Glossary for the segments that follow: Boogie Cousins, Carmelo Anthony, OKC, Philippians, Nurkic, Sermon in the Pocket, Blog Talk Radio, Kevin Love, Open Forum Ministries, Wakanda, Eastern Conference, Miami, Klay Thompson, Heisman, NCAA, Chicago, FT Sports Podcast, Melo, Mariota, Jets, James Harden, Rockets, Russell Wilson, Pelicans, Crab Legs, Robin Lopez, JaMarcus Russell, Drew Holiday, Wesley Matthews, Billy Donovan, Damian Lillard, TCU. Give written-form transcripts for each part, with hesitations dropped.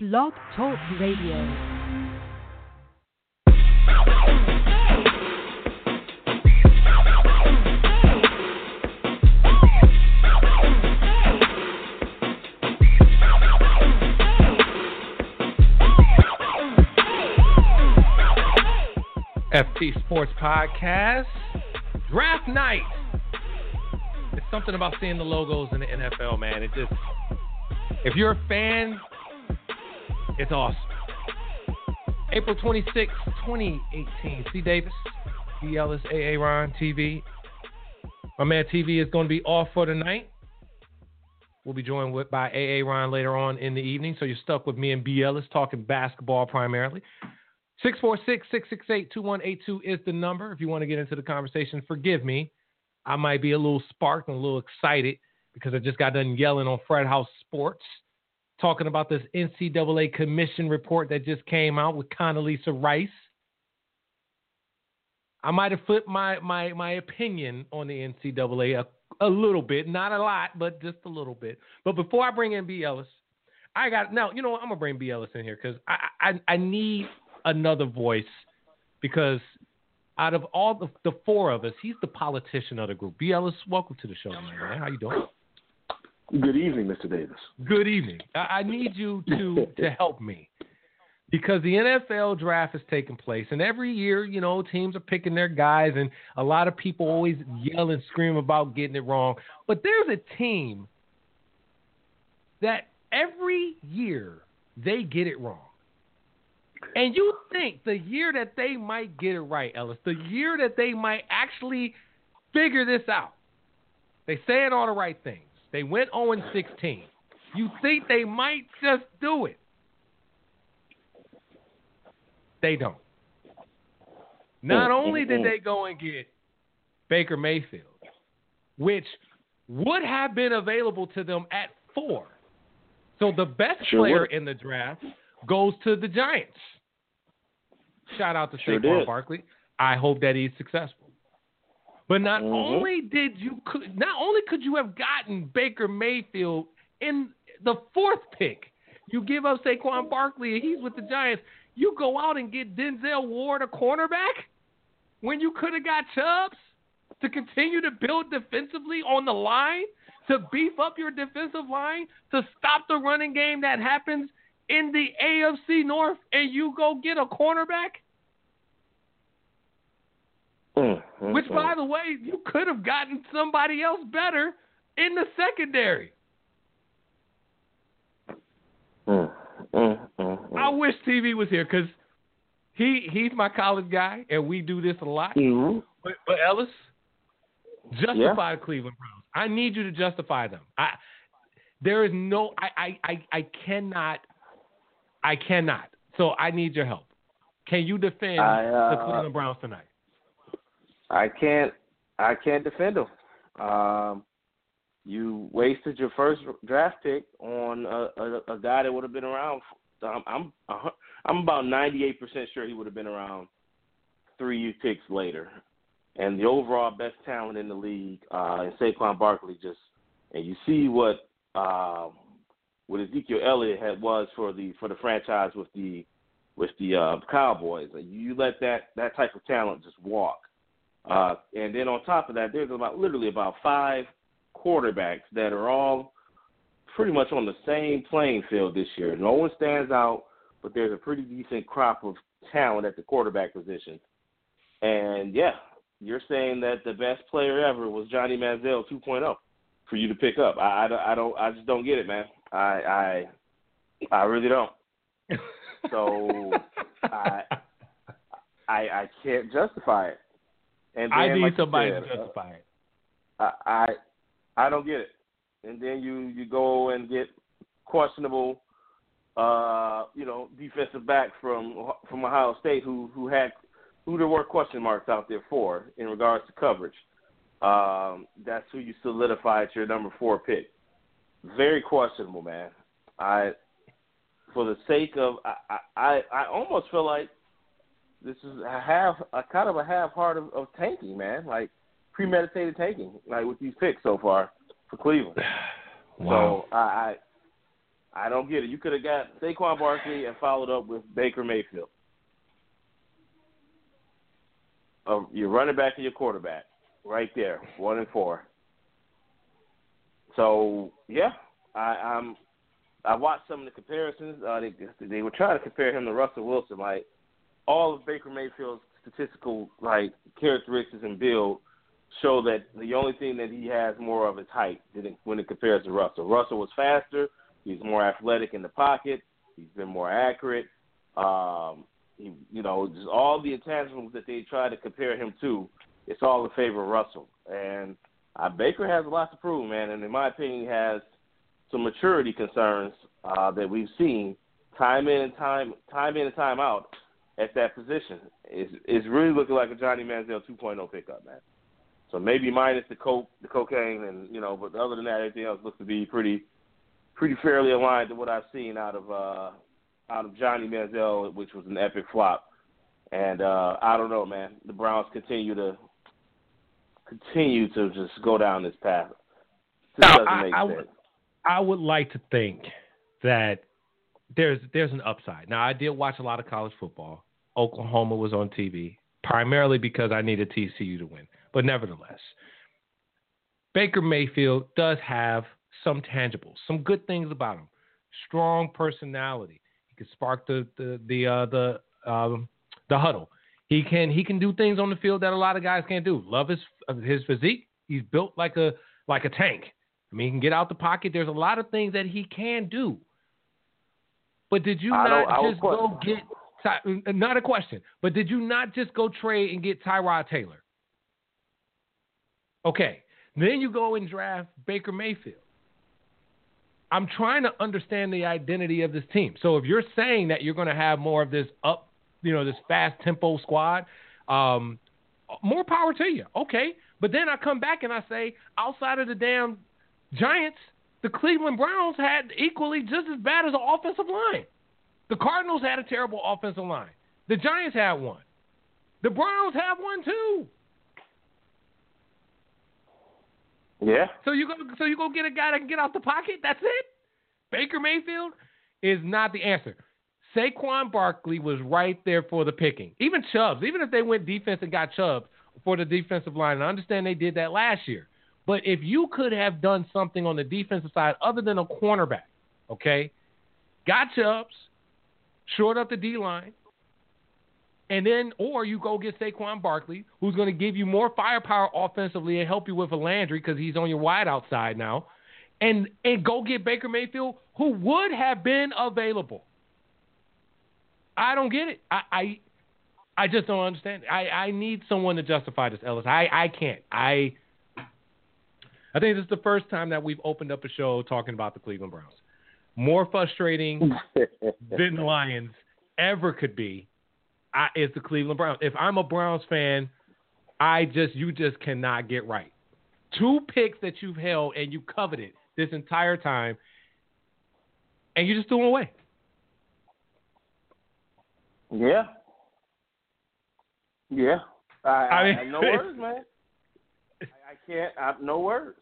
Blog Talk Radio. FT Sports Podcast, draft night. It's something about seeing the logos in the NFL, man. It just, if you're a fan, it's awesome. April 26, 2018. C. Davis, D. Ellis, A. A. Ron, TV. My man TV is going to be off for tonight. We'll be joined by A. A. Ron later on in the evening, so you're stuck with me and B. Ellis talking basketball primarily. 646-668-2182 is the number. If you want to get into the conversation, forgive me. I might be a little sparked and a little excited because I just got done yelling on Fred House Sports, talking about this NCAA commission report that just came out with Condoleezza Rice. I might have flipped my opinion on the NCAA a little bit. Not a lot, but just a little bit. But before I bring in B. Ellis, I'm going to bring B. Ellis in here because I need another voice, because out of all the four of us, he's the politician of the group. B. Ellis, welcome to the show, man. How you doing? Good evening, Mr. Davis. Good evening. I need you to help me, because the NFL draft is taking place, and every year, you know, teams are picking their guys, and a lot of people always yell and scream about getting it wrong. But there's a team that every year they get it wrong. And you think the year that they might get it right, Ellis, the year that they might actually figure this out, they said all the right things. They went 0-16. You think they might just do it. They don't. Not only did they go and get Baker Mayfield, which would have been available to them at 4. So the best player in the draft goes to the Giants. Shout out to Saquon Barkley. I hope that he's successful. But not only could you have gotten Baker Mayfield in the 4th pick, you give up Saquon Barkley and he's with the Giants. You go out and get Denzel Ward, a cornerback, when you could have got Chubb to continue to build defensively on the line, to beef up your defensive line, to stop the running game that happens in the AFC North, and you go get a cornerback? Which, by the way, you could have gotten somebody else better in the secondary. I wish TV was here, because he's my college guy, and we do this a lot. Mm-hmm. But Ellis, justify the Cleveland Browns. I need you to justify them. I cannot. So I need your help. Can you defend the Cleveland Browns tonight? I can't defend them. You wasted your first draft pick on a guy that would have been around. I'm about 98% sure he would have been around 3 picks later. And the overall best talent in the league, and Saquon Barkley and you see what Ezekiel Elliott was for the franchise with the Cowboys. You let that type of talent just walk, and then on top of that, there's about 5 quarterbacks that are all pretty much on the same playing field this year. No one stands out, but there's a pretty decent crop of talent at the quarterback position. And you're saying that the best player ever was Johnny Manziel 2.0 for you to pick up. I just don't get it, man. I really don't. So I can't justify it. And then, I need somebody to justify it. I don't get it. And then you go and get questionable, defensive back from Ohio State who there were question marks out there for in regards to coverage. That's who you solidified your number 4 pick. Very questionable, man. I almost feel like this is a half heart of tanking, man. Like premeditated tanking, like with these picks so far for Cleveland. Wow. So I, I don't get it. You could have got Saquon Barkley and followed up with Baker Mayfield. Your running back and your quarterback right there, 1 and 4. So, yeah, I watched some of the comparisons. They were trying to compare him to Russell Wilson. Like, all of Baker Mayfield's statistical, like, characteristics and build show that the only thing that he has more of is height when it compares to Russell. Russell was faster. He's more athletic in the pocket. He's been more accurate. Just all the intangibles that they try to compare him to, it's all in favor of Russell. And Baker has a lot to prove, man, and in my opinion has some maturity concerns that we've seen time in and time out at that position. It's really looking like a Johnny Manziel 2.0 pickup, man. So maybe minus the cocaine, and but other than that, everything else looks to be pretty fairly aligned to what I've seen out of Johnny Manziel, which was an epic flop. And I don't know, man. The Browns continue to just go down this path. This doesn't make sense. I would like to think that there's an upside. Now, I did watch a lot of college football. Oklahoma was on TV, primarily because I needed TCU to win. But nevertheless, Baker Mayfield does have some tangibles, some good things about him. Strong personality. He can spark the huddle. He can do things on the field that a lot of guys can't do. Love his physique. He's built like a tank. I mean, he can get out the pocket. There's a lot of things that he can do. But did you did you not just go trade and get Tyrod Taylor? Okay. Then you go and draft Baker Mayfield. I'm trying to understand the identity of this team. So if you're saying that you're going to have more of this this fast tempo squad, more power to you. Okay. But then I come back and I say, outside of the damn Giants, the Cleveland Browns had equally just as bad as an offensive line. The Cardinals had a terrible offensive line. The Giants had one. The Browns have one too. Yeah. So you go get a guy that can get out the pocket? That's it? Baker Mayfield is not the answer. Saquon Barkley was right there for the picking. Even Chubb, even if they went defense and got Chubb for the defensive line, and I understand they did that last year. But if you could have done something on the defensive side other than a cornerback, okay, got Chubbs, short up the D-line, and then, or you go get Saquon Barkley, who's going to give you more firepower offensively and help you with a Landry because he's on your wide outside now, and go get Baker Mayfield, who would have been available. I don't get it. I just don't understand it. I need someone to justify this, Ellis. I can't. I think this is the first time that we've opened up a show talking about the Cleveland Browns. More frustrating than the Lions ever could be. It's the Cleveland Browns. If I'm a Browns fan, you just cannot get right. 2 picks that you've held and you coveted this entire time, and you just threw them away. Yeah. I have no words, man. I can't. I have no words.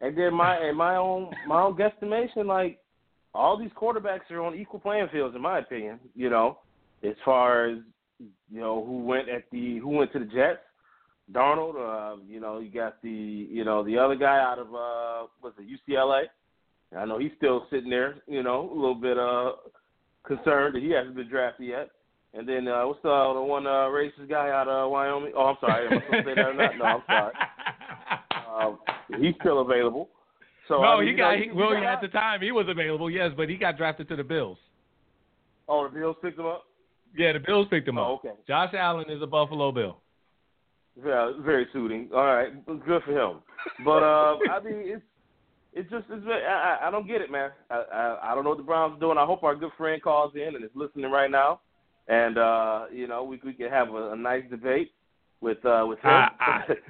And then my own guesstimation, like all these quarterbacks are on equal playing fields, in my opinion. As far as, who went to the Jets, Darnold, you got the other guy out of, UCLA. I know he's still sitting there, a little bit concerned that he hasn't been drafted yet. And then what's the one racist guy out of Wyoming? Oh, I'm sorry. Am I supposed to say that or not? No, I'm sorry. He's still available. So, no, at the time he was available, yes, but he got drafted to the Bills. Oh, the Bills picked him up? Yeah, the Bills picked him up. Okay. Josh Allen is a Buffalo Bill. Yeah, very soothing. All right, good for him. But I don't get it, man. I don't know what the Browns are doing. I hope our good friend calls in and is listening right now, and we can have a nice debate with him.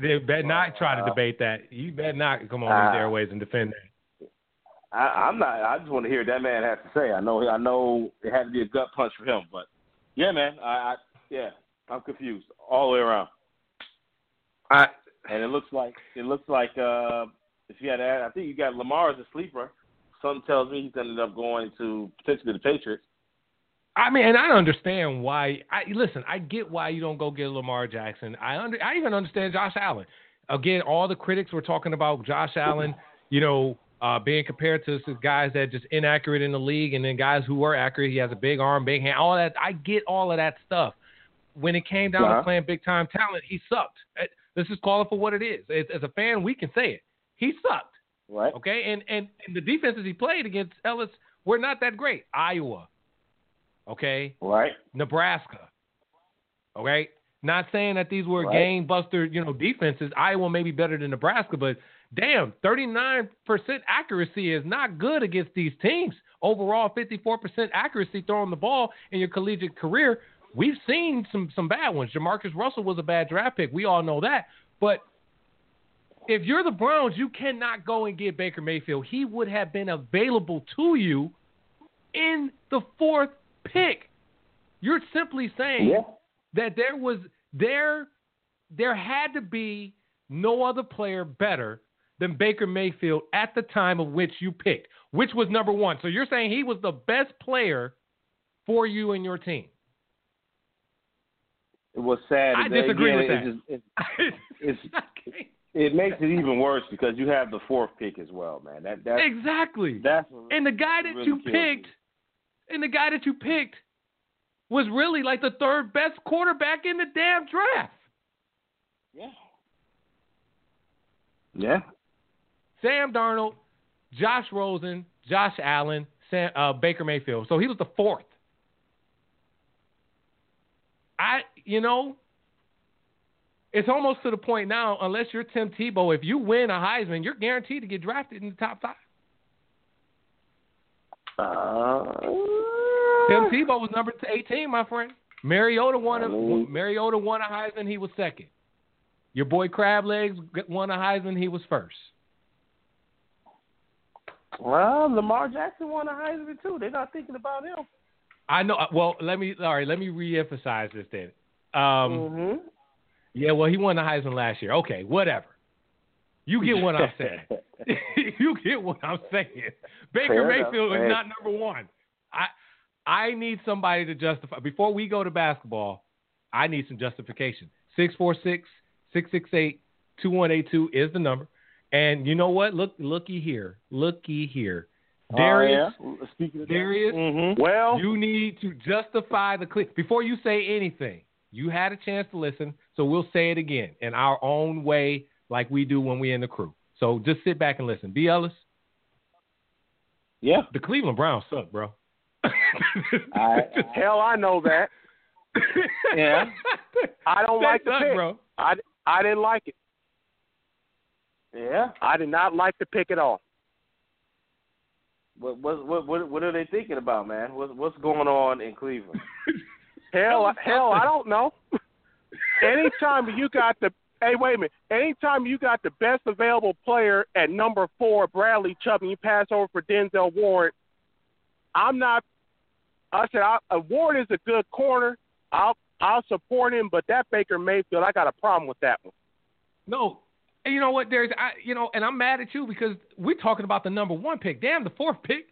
They better not try to debate that. You better not come on these airways and defend that. I'm not. I just want to hear what that man has to say. I know it had to be a gut punch for him, but yeah, man. I'm confused all the way around. And it looks like if you had, I think you got Lamar as a sleeper. Something tells me he's ended up going to potentially the Patriots. I mean, and I understand why. I get why you don't go get Lamar Jackson. I even understand Josh Allen. Again, all the critics were talking about Josh Allen, being compared to guys that are just inaccurate in the league, and then guys who were accurate. He has a big arm, big hand, all that. I get all of that stuff. When it came down to playing big-time talent, he sucked. Let's just call it for what it is. As a fan, we can say it. He sucked. Right. Okay? And the defenses he played against Ellis were not that great. Iowa. Okay? Right. Nebraska. Okay? Not saying that these were game-buster, defenses. Iowa may be better than Nebraska, but damn, 39% accuracy is not good against these teams. Overall, 54% accuracy throwing the ball in your collegiate career. We've seen some bad ones. Jamarcus Russell was a bad draft pick. We all know that. But if you're the Browns, you cannot go and get Baker Mayfield. He would have been available to you in the fourth pick. You're simply saying that there had to be no other player better than Baker Mayfield at the time of which you picked, which was number one. So you're saying he was the best player for you and your team. It was sad. I disagree with that. It makes it even worse because you have the fourth pick as well, man. Exactly. And the guy that you picked, was really like the third best quarterback in the damn draft. Yeah. Yeah. Sam Darnold, Josh Rosen, Josh Allen, Baker Mayfield. So he was the fourth. It's almost to the point now, unless you're Tim Tebow, if you win a Heisman, you're guaranteed to get drafted in the top five. Tim Tebow was number 18, my friend. Mariota won a Heisman. He was second. Your boy Crab Legs won a Heisman. He was first. Well, Lamar Jackson won a Heisman, too. They're not thinking about him. I know. Well, let me reemphasize this then. Yeah, well, he won the Heisman last year. Okay, whatever. You get what I'm saying. Baker Mayfield is not number one. I need somebody to justify. Before we go to basketball, I need some justification. 646-668-2182 is the number. And you know what? Looky here. Darius, well, you need to justify the clip. Before you say anything, you had a chance to listen, so we'll say it again in our own way like we do when we're in the crew. So just sit back and listen. B. Ellis? Yeah. The Cleveland Browns suck, bro. Hell, I know that. Yeah. I don't like the pick. Bro. I didn't like it. Yeah. I did not like the pick at all. What are they thinking about, man? What's going on in Cleveland? hell, I don't know. Anytime you got the best available player at number 4, Bradley Chubb, and you pass over for Denzel Ward, Ward is a good corner. I'll support him, but that Baker Mayfield, I got a problem with that one. No. And you know what, Darius? And I'm mad at you because we're talking about the number 1 pick. Damn, the 4th pick.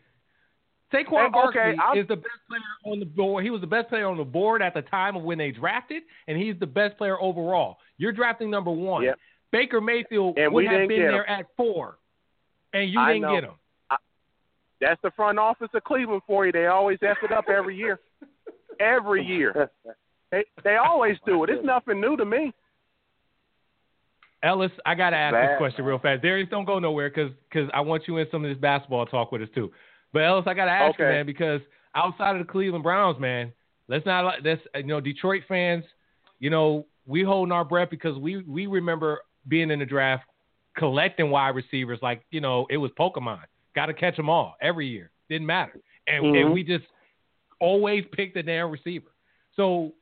Saquon Barkley is the best player on the board. He was the best player on the board at the time of when they drafted, and he's the best player overall. You're drafting number 1. Yep. Baker Mayfield would have been there at 4, and you didn't get him. That's the front office of Cleveland for you. They always F it up every year. Every year. They always do it. It's nothing new to me. Ellis, I got to ask this question real fast. Darius, don't go nowhere because I want you in some of this basketball talk with us too. But Ellis, I got to ask you, man, because outside of the Cleveland Browns, man, Detroit fans, we holding our breath because we remember being in the draft collecting wide receivers like, it was Pokemon. Got to catch them all every year. Didn't matter. And we just always picked the damn receiver. So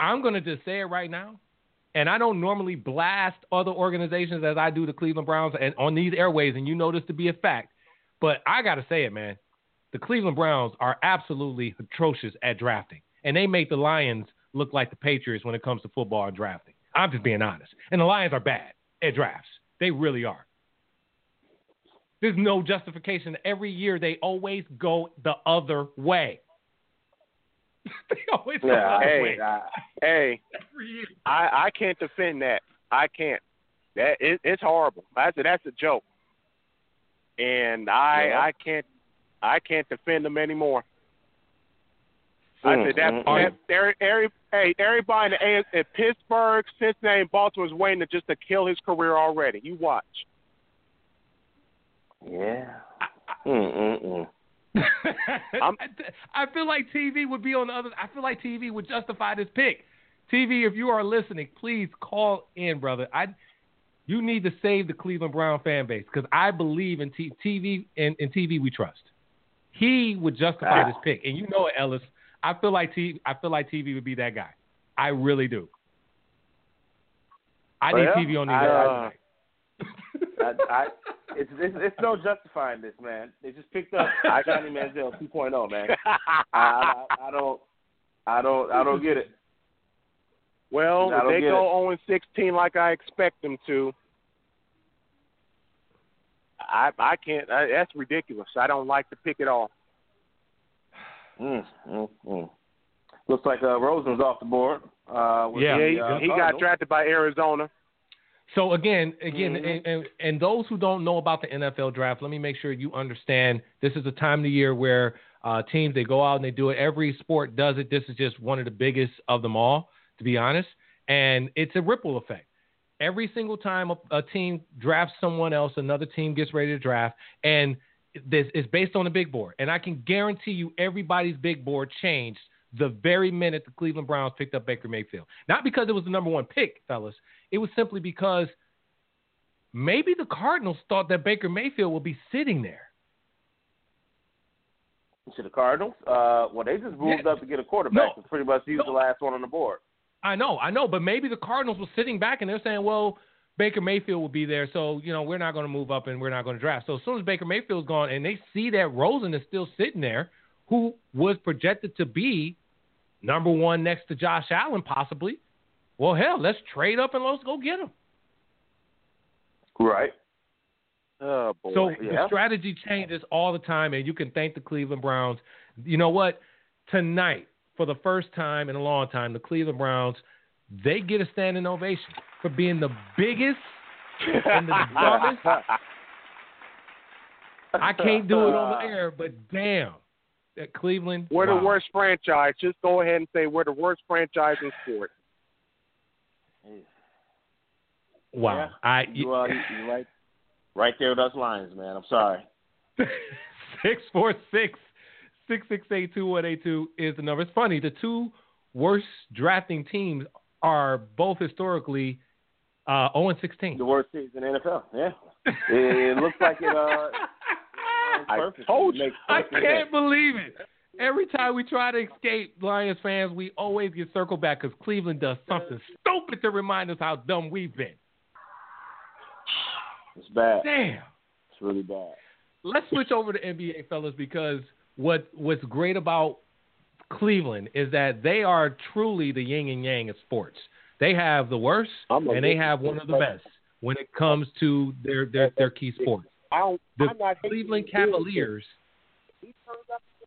I'm going to just say it right now. And I don't normally blast other organizations as I do the Cleveland Browns and on these airways, and you know this to be a fact. But I got to say it, man. The Cleveland Browns are absolutely atrocious at drafting, and they make the Lions look like the Patriots when it comes to football and drafting. I'm just being honest. And the Lions are bad at drafts. They really are. There's no justification. Every year they always go the other way. They always go the other way. Hey, every year. I can't defend that. I can't. It's horrible. That's a joke. And I can't defend them anymore. I said everybody in Pittsburgh, Cincinnati, and Baltimore is waiting to just to kill his career already. You watch. Yeah. I feel like TV would be on the other. I feel like TV would justify this pick. TV, if you are listening, please call in, brother. You need to save the Cleveland Brown fan base because I believe in TV and in TV we trust. He would justify this pick, and you know it, Ellis. I feel like TV would be that guy. I really do. I need TV on these guys tonight. It's no justifying this, man. They just picked up Johnny Manziel 2.0, man. I don't get it. Well, if they go 0-16 like I expect them to, I can't. That's ridiculous. I don't like the pick at all. Looks like Rosen's off the board. He got drafted by Arizona. So again, and those who don't know about the NFL draft, let me make sure you understand. This is a time of the year where teams, they go out and they do it. Every sport does it. This is just one of the biggest of them all, to be honest. And it's a ripple effect. Every single time a team drafts someone else, another team gets ready to draft, and this is based on the big board. And I can guarantee you everybody's big board changed the very minute the Cleveland Browns picked up Baker Mayfield. Not because it was the number one pick, fellas. It was simply because maybe the Cardinals thought that Baker Mayfield would be sitting there. To the Cardinals? Well, they just moved up to get a quarterback. No, pretty much he was the last one on the board. I know, but maybe the Cardinals were sitting back and they're saying, well, Baker Mayfield will be there, so, you know, we're not going to move up and we're not going to draft. So as soon as Baker Mayfield's gone and they see that Rosen is still sitting there, who was projected to be number one next to Josh Allen possibly, well, hell, let's trade up and let's go get him. Right. Oh, boy. So the strategy changes all the time, and you can thank the Cleveland Browns. You know what? Tonight, for the first time in a long time, the Cleveland Browns, they get a standing ovation for being the biggest and the dumbest. I can't do it on the air, but damn, that Cleveland. We're the worst franchise. Just go ahead and say we're the worst franchise in sports. Wow. Yeah. You're right there with us Lions, man. I'm sorry. 646-668-2182 is the number. It's funny. The two worst drafting teams are both historically 0-16. The worst teams in the NFL, yeah. It looks like it. I can't believe it. Every time we try to escape, Lions fans, we always get circled back because Cleveland does something stupid to remind us how dumb we've been. It's bad. Damn. It's really bad. Let's switch over to NBA, fellas, because what's great about Cleveland is that they are truly the yin and yang of sports. They have the worst, and they have one of the best when it comes to their key sports. The Cleveland Cavaliers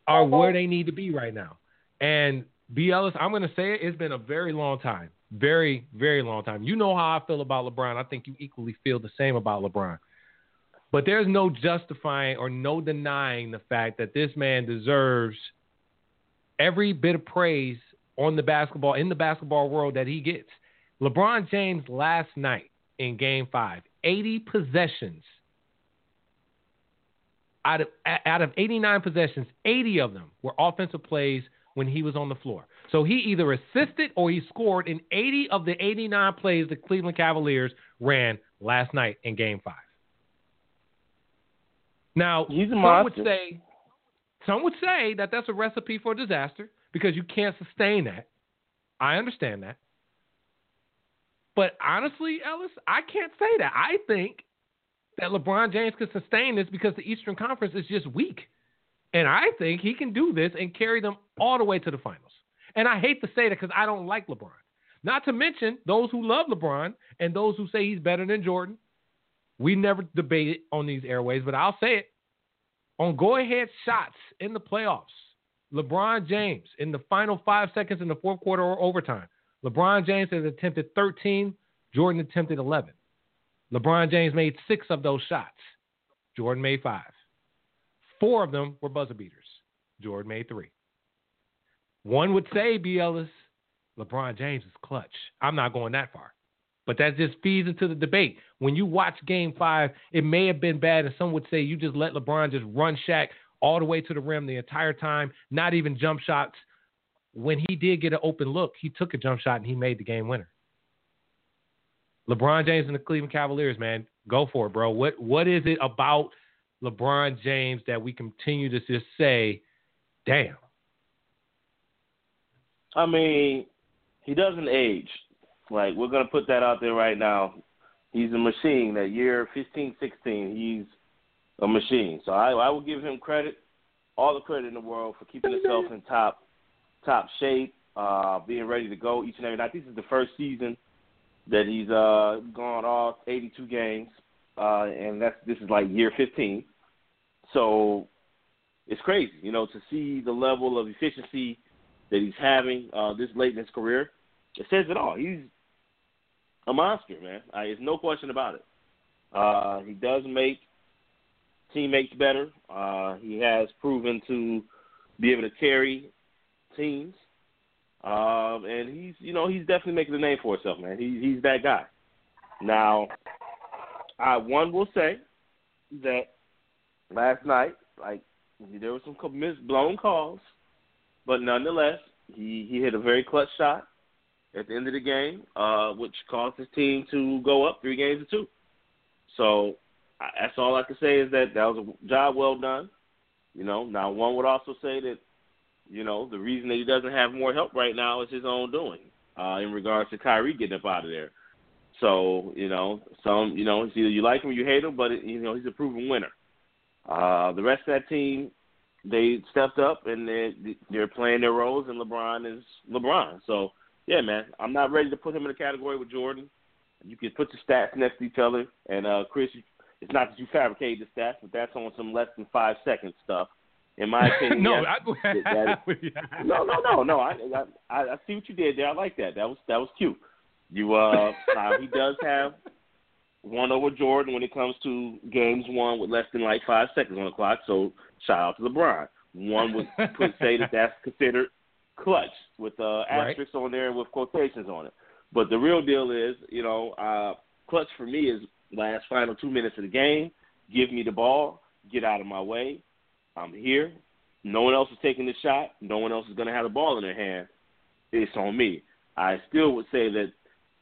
are where they need to be right now. And B. Ellis, I'm going to say it's been a very long time. Very, very long time. You know how I feel about LeBron. I think you equally feel the same about LeBron. But there's no justifying or no denying the fact that this man deserves every bit of praise in the basketball world that he gets. LeBron James last night in Game 5, 80 possessions. Out of 89 possessions, 80 of them were offensive plays when he was on the floor. So he either assisted or he scored in 80 of the 89 plays the Cleveland Cavaliers ran last night in Game 5. Now, some would say that that's a recipe for disaster because you can't sustain that. I understand that. But honestly, Ellis, I can't say that. I think that LeBron James could sustain this because the Eastern Conference is just weak. And I think he can do this and carry them all the way to the finals. And I hate to say that because I don't like LeBron. Not to mention those who love LeBron and those who say he's better than Jordan. We never debate it on these airways, but I'll say it. On go-ahead shots in the playoffs, LeBron James, in the final 5 seconds in the fourth quarter or overtime, LeBron James has attempted 13. Jordan attempted 11. LeBron James made 6 of those shots. Jordan made 5. 4 of them were buzzer beaters. Jordan made 3. One would say, B. Ellis, LeBron James is clutch. I'm not going that far. But that just feeds into the debate. When you watch Game 5, it may have been bad, and some would say you just let LeBron just run Shaq all the way to the rim the entire time, not even jump shots. When he did get an open look, he took a jump shot, and he made the game winner. LeBron James and the Cleveland Cavaliers, man, go for it, bro. What is it about LeBron James that we continue to just say, damn? I mean, he doesn't age. Like, we're going to put that out there right now. He's a machine. That year 15, 16, he's a machine. So I will give him credit, all the credit in the world, for keeping himself in top shape, being ready to go each and every night. This is the first season that he's gone off 82 games, and this is like year 15. So it's crazy, you know, to see the level of efficiency that he's having this late in his career. It says it all. He's a monster, man. There's no question about it. He does make teammates better. He has proven to be able to carry teams. And he's definitely making a name for himself, man. He's that guy. Now, one will say that last night, like, there were some blown calls, but nonetheless, he hit a very clutch shot at the end of the game, which caused his team to go up 3-2. So that's all I can say is that was a job well done. You know, now one would also say that, you know, the reason that he doesn't have more help right now is his own doing in regards to Kyrie getting up out of there. So, you know, it's either you like him or you hate him, but, he's a proven winner. The rest of that team, they stepped up, and they're playing their roles, and LeBron is LeBron. So, yeah, man, I'm not ready to put him in a category with Jordan. You can put the stats next to each other. And, Chris, it's not that you fabricated the stats, but that's on some less than 5 second stuff. In my opinion, No. I see what you did there. I like that. That was cute. You he does have one over Jordan when it comes to games won with less than like 5 seconds on the clock. So shout out to LeBron. One would say that's considered clutch with asterisks on there and with quotations on it. But the real deal is, clutch for me is last final 2 minutes of the game. Give me the ball. Get out of my way. I'm here. No one else is taking the shot. No one else is going to have the ball in their hand. It's on me. I still would say that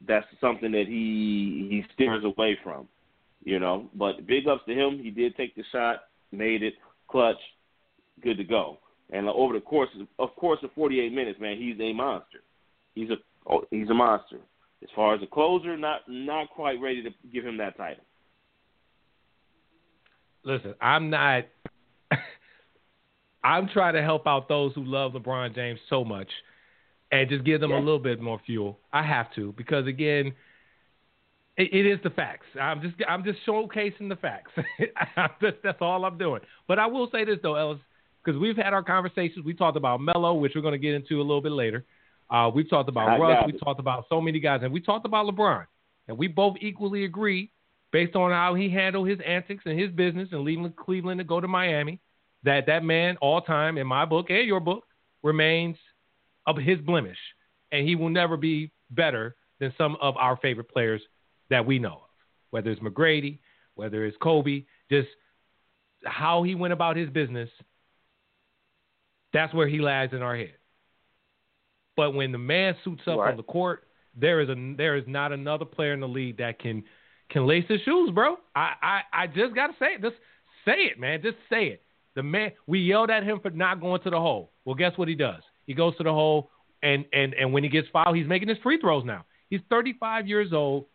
that's something that he steers away from, But big ups to him. He did take the shot, made it, clutch, good to go. And over the course of 48 minutes, man, he's a monster. He's a monster. As far as a closer, not quite ready to give him that title. Listen, I'm not. I'm trying to help out those who love LeBron James so much and just give them a little bit more fuel. I have to, because again, it is the facts. I'm just showcasing the facts. That's all I'm doing. But I will say this though, Ellis, because we've had our conversations. We talked about Melo, which we're going to get into a little bit later. We've talked about Russ. We talked about so many guys, and we talked about LeBron, and we both equally agree based on how he handled his antics and his business and leaving Cleveland to go to Miami, that man all time in my book and your book remains of his blemish, and he will never be better than some of our favorite players that we know of, whether it's McGrady, whether it's Kobe, just how he went about his business. That's where he lies in our head. But when the man suits up on the court, there is not another player in the league that can lace his shoes, bro. I just got to say it. Just say it, man. Just say it. The man, we yelled at him for not going to the hole. Well, guess what he does? He goes to the hole, and when he gets fouled, he's making his free throws now. He's 35 years old,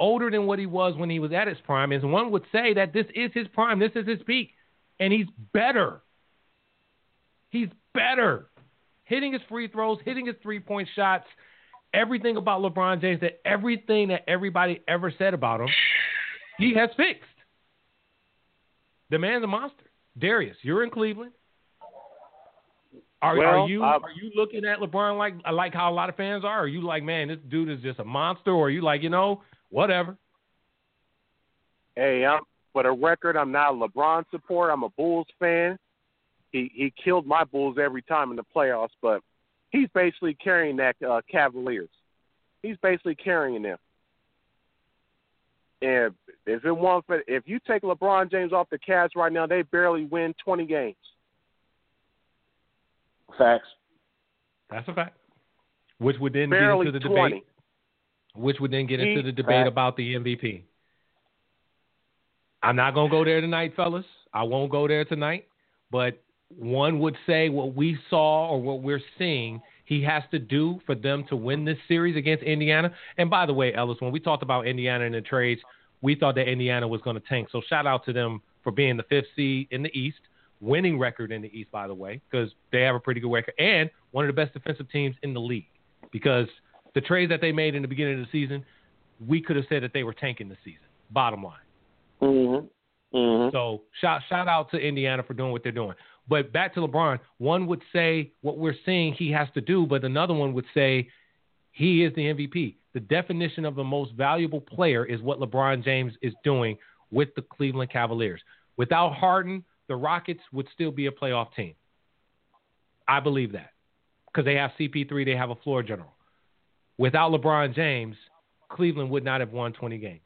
older than what he was when he was at his prime. And one would say that this is his prime, this is his peak, and he's better. He's better. Hitting his free throws, hitting his three-point shots, everything about LeBron James, everything that everybody ever said about him, he has fixed. The man's a monster. Darius, you're in Cleveland. Are you looking at LeBron like how a lot of fans are? Are you like, man, this dude is just a monster? Or are you like, you know, whatever? Hey, for the record, I'm not a LeBron supporter. I'm a Bulls fan. He killed my Bulls every time in the playoffs, but he's basically carrying that Cavaliers. He's basically carrying them. And if you take LeBron James off the Cavs right now, they barely win 20 games. Facts. That's a fact. Which would then barely get into the 20. Debate. Which would then get into the debate about the MVP. I'm not gonna go there tonight, fellas. I won't go there tonight, but one would say what we saw or what we're seeing he has to do for them to win this series against Indiana. And by the way, Ellis, when we talked about Indiana in the trades, we thought that Indiana was going to tank. So shout out to them for being the 5th seed in the East, winning record in the East, by the way, because they have a pretty good record and one of the best defensive teams in the league because the trades that they made in the beginning of the season, we could have said that they were tanking the season, bottom line. Mm-hmm. Mm-hmm. So shout out to Indiana for doing what they're doing. But back to LeBron, one would say what we're seeing he has to do, but another one would say he is the MVP. The definition of the most valuable player is what LeBron James is doing with the Cleveland Cavaliers. Without Harden, the Rockets would still be a playoff team. I believe that because they have CP3, they have a floor general. Without LeBron James, Cleveland would not have won 20 games.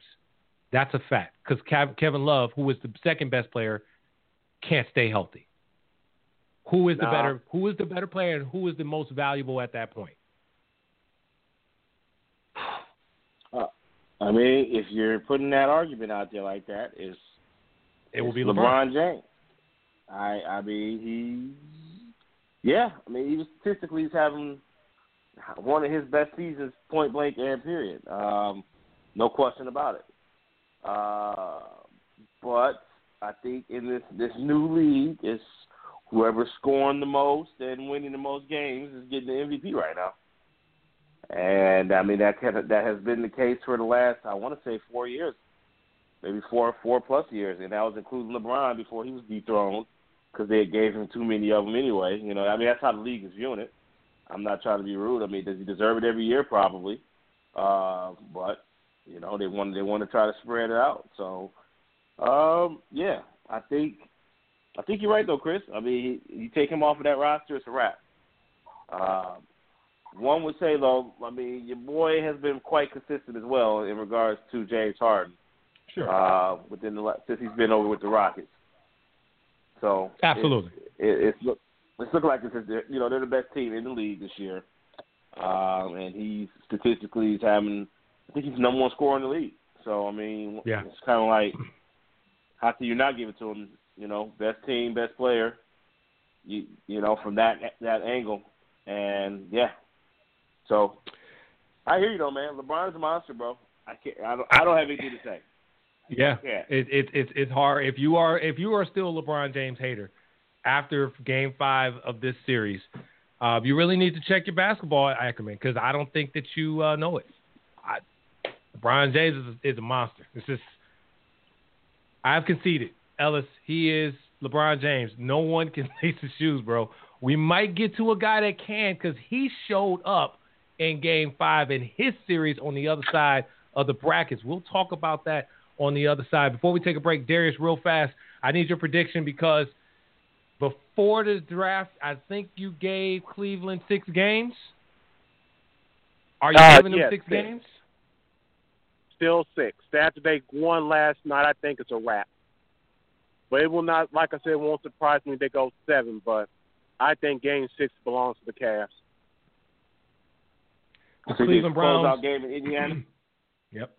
That's a fact because Kevin Love, who is the second best player, can't stay healthy. Who is the better player and who is the most valuable at that point? I mean, if you're putting that argument out there like that, it will be LeBron James. I mean, he was statistically he's having one of his best seasons, point blank and period. No question about it. But I think in this new league, it's whoever's scoring the most and winning the most games is getting the MVP right now. And, I mean, that has been the case for the last, I want to say, 4 years, maybe four-plus years, and that was including LeBron before he was dethroned because they gave him too many of them anyway. You know, I mean, that's how the league is viewing it. I'm not trying to be rude. I mean, does he deserve it every year? Probably. But, you know, they want to try to spread it out. So, yeah, I think you're right, though, Chris. I mean, you take him off of that roster, it's a wrap. One would say, though, I mean, your boy has been quite consistent as well in regards to James Harden. Sure. Since he's been over with the Rockets. So absolutely, it's looking like it's, you know, they're the best team in the league this year, and he's statistically I think he's the number one scorer in the league. So I mean, yeah. It's kind of like, how can you not give it to him? You know, best team, best player. You know, from that angle, and yeah. So I hear you though, man. LeBron is a monster, bro. I don't have anything to say. Yeah, it's hard if you are still a LeBron James hater after Game 5 of this series. You really need to check your basketball acumen because I don't think that you know it. LeBron James is a monster. It's just I've conceded, Ellis. He is LeBron James. No one can lace his shoes, bro. We might get to a guy that can because he showed up in Game 5 in his series on the other side of the brackets. We'll talk about that on the other side. Before we take a break, Darius, real fast, I need your prediction because before the draft, I think you gave Cleveland 6 games. Are you giving them 6 games? Still 6. After they won last night, I think it's a wrap. But it will not, like I said, it won't surprise me if they go 7, but I think game 6 belongs to the Cavs. The Cleveland Browns. Close out game in Indiana? Yep.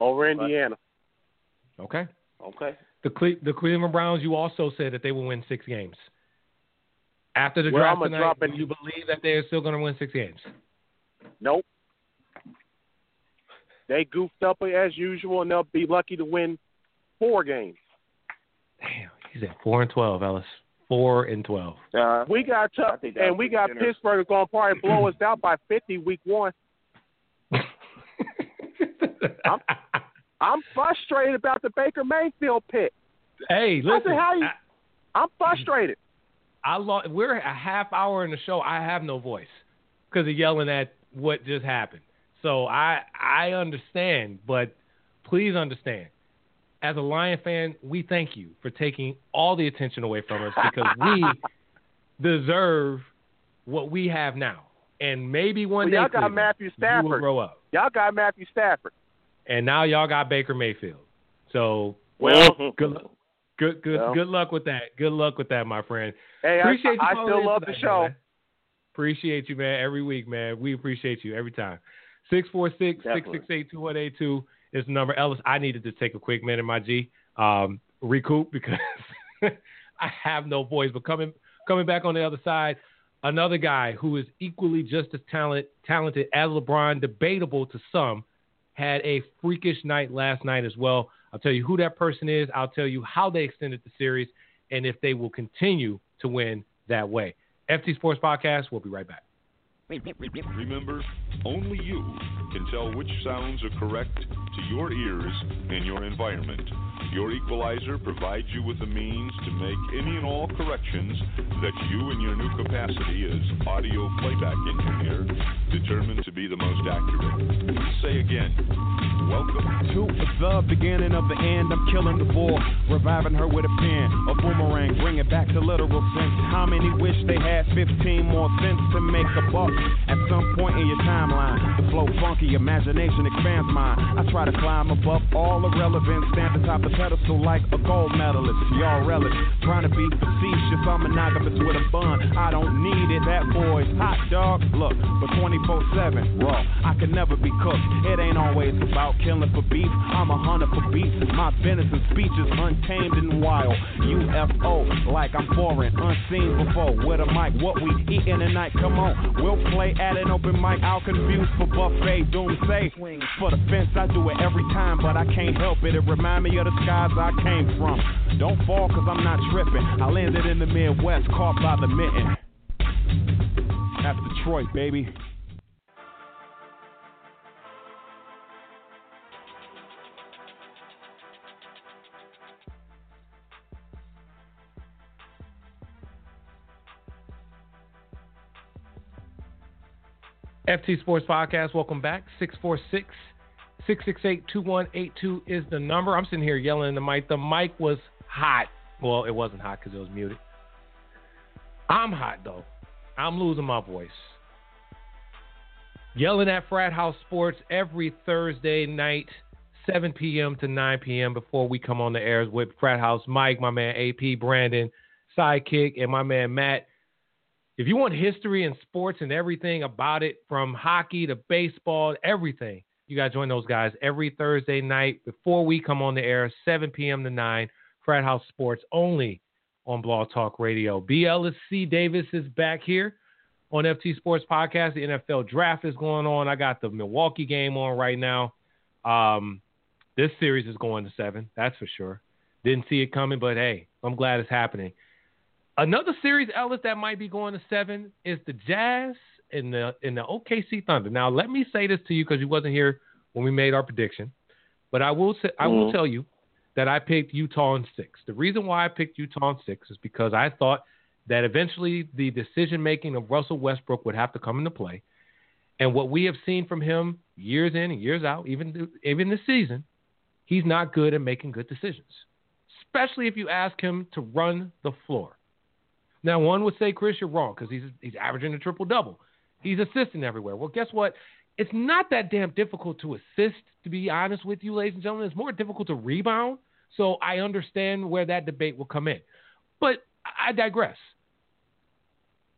Over Indiana. Okay. Okay. The Cleveland Browns, you also said that they will win 6 games. After the draft tonight, do you believe that they're still going to win 6 games? Nope. They goofed up as usual, and they'll be lucky to win 4 games. Damn, he's at 4-12, Ellis. 4-12. We got tough, and we got Pittsburgh going to probably blow us out by 50 week 1. I'm frustrated about the Baker Mayfield pick. Hey, listen. I'm frustrated. We're a half hour in the show. I have no voice because of yelling at what just happened. So I understand, but please understand. As a Lion fan, we thank you for taking all the attention away from us because we deserve what we have now. And maybe one day y'all got Matthew Stafford. You will grow up. Y'all got Matthew Stafford. And now y'all got Baker Mayfield. So good luck with that. Good luck with that, my friend. Hey, appreciate you. I still love the show. Man. Appreciate you, man. Every week, man. We appreciate you every time. 646-668-2182 is the number. Ellis, I needed to take a quick minute, my G, recoup because I have no voice. But coming back on the other side, another guy who is equally just as talented as LeBron, debatable to some, had a freakish night last night as well. I'll tell you who that person is. I'll tell you how they extended the series and if they will continue to win that way. FT Sports Podcast, we'll be right back. Remember, only you can tell which sounds are correct to your ears and your environment. Your equalizer provides you with the means to make any and all corrections that you in your new capacity as audio playback engineer determine to be the most accurate. Say again, welcome to the beginning of the end. I'm killing the ball, reviving her with a pen, a boomerang, bring it back to literal sense. How many wish they had 15 more cents to make a buck? At some point in your timeline, the flow funky, imagination expands mine. I try to climb above all irrelevance, stand atop a pedestal like a gold medalist. Y'all relish, trying to be facetious. I'm monogamous with a bun. I don't need it. That boy's hot dog. Look, but 24/7 raw. I can never be cooked. It ain't always about killing for beef. I'm a hunter for beats. My venison speech is untamed and wild. UFO, like I'm foreign, unseen before. With a mic, what we eatin' tonight? Come on, we'll play at an open mic. I'll confuse for buffet, doomsday. For the fence, I do it every time, but I can't help it. It remind me of the skies I came from. Don't fall, cause I'm not tripping. I landed in the Midwest, caught by the mitten. That's Detroit, baby. FT Sports Podcast, welcome back. 646-668-2182 is the number. I'm sitting here yelling in the mic. The mic was hot. Well, it wasn't hot because it was muted. I'm hot, though. I'm losing my voice. Yelling at Frat House Sports every Thursday night, 7 p.m. to 9 p.m. before we come on the air with Frat House Mike, my man AP, Brandon, Sidekick, and my man Matt. If you want history and sports and everything about it, from hockey to baseball, everything, you got to join those guys every Thursday night before we come on the air, 7 p.m. to 9, Frat House Sports, only on Blog Talk Radio. BLC Davis is back here on FT Sports Podcast. The NFL Draft is going on. I got the Milwaukee game on right now. This series is going to 7, that's for sure. Didn't see it coming, but hey, I'm glad it's happening. Another series, Ellis, that might be going to 7 is the Jazz and the OKC Thunder. Now, let me say this to you because you wasn't here when we made our prediction, but I will tell you that I picked Utah in 6. The reason why I picked Utah in 6 is because I thought that eventually the decision-making of Russell Westbrook would have to come into play, and what we have seen from him years in and years out, even this season, he's not good at making good decisions, especially if you ask him to run the floor. Now, one would say, Chris, you're wrong because he's averaging a triple-double. He's assisting everywhere. Well, guess what? It's not that damn difficult to assist, to be honest with you, ladies and gentlemen. It's more difficult to rebound, so I understand where that debate will come in. But I digress.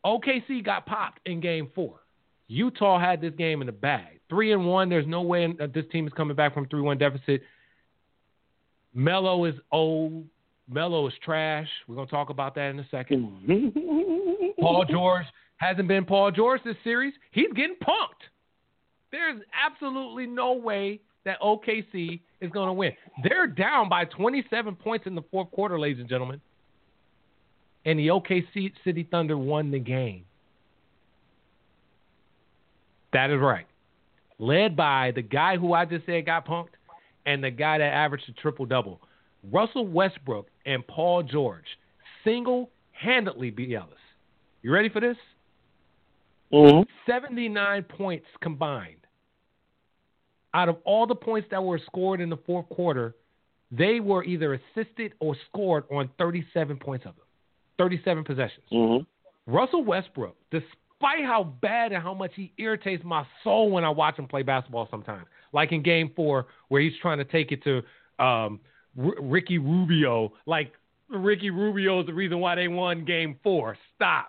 OKC got popped in game 4. Utah had this game in the bag. 3-1, there's no way this team is coming back from 3-1 deficit. Melo is old. Melo is trash. We're going to talk about that in a second. Paul George hasn't been Paul George this series. He's getting punked. There's absolutely no way that OKC is going to win. They're down by 27 points in the fourth quarter, ladies and gentlemen. And the OKC City Thunder won the game. That is right. Led by the guy who I just said got punked and the guy that averaged a triple-double. Russell Westbrook and Paul George single-handedly beat Ellis. You ready for this? Mm-hmm. 79 points combined. Out of all the points that were scored in the fourth quarter, they were either assisted or scored on 37 points of them. 37 possessions. Mm-hmm. Russell Westbrook, despite how bad and how much he irritates my soul when I watch him play basketball sometimes, like in Game 4 where he's trying to take it to Ricky Rubio, like Ricky Rubio is the reason why they won Game 4. Stop.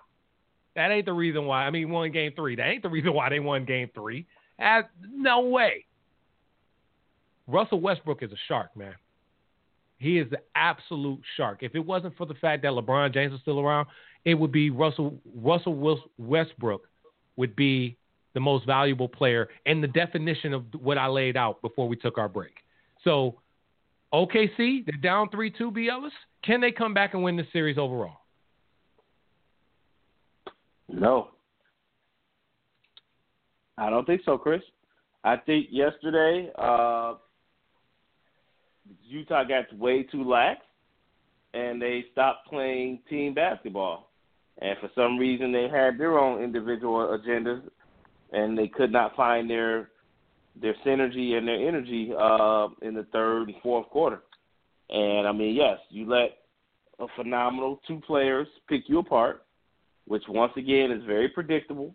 That ain't the reason why. I mean, won Game 3. That ain't the reason why they won Game 3. No way. Russell Westbrook is a shark, man. He is the absolute shark. If it wasn't for the fact that LeBron James is still around, it would be Russell Westbrook would be the most valuable player and the definition of what I laid out before we took our break. So, OKC, they're down 3-2, B. Ellis. Can they come back and win this series overall? No. I don't think so, Chris. I think yesterday Utah got way too lax, and they stopped playing team basketball. And for some reason, they had their own individual agendas, and they could not find their synergy and their energy in the third and fourth quarter. And, I mean, yes, you let a phenomenal two players pick you apart, which, once again, is very predictable,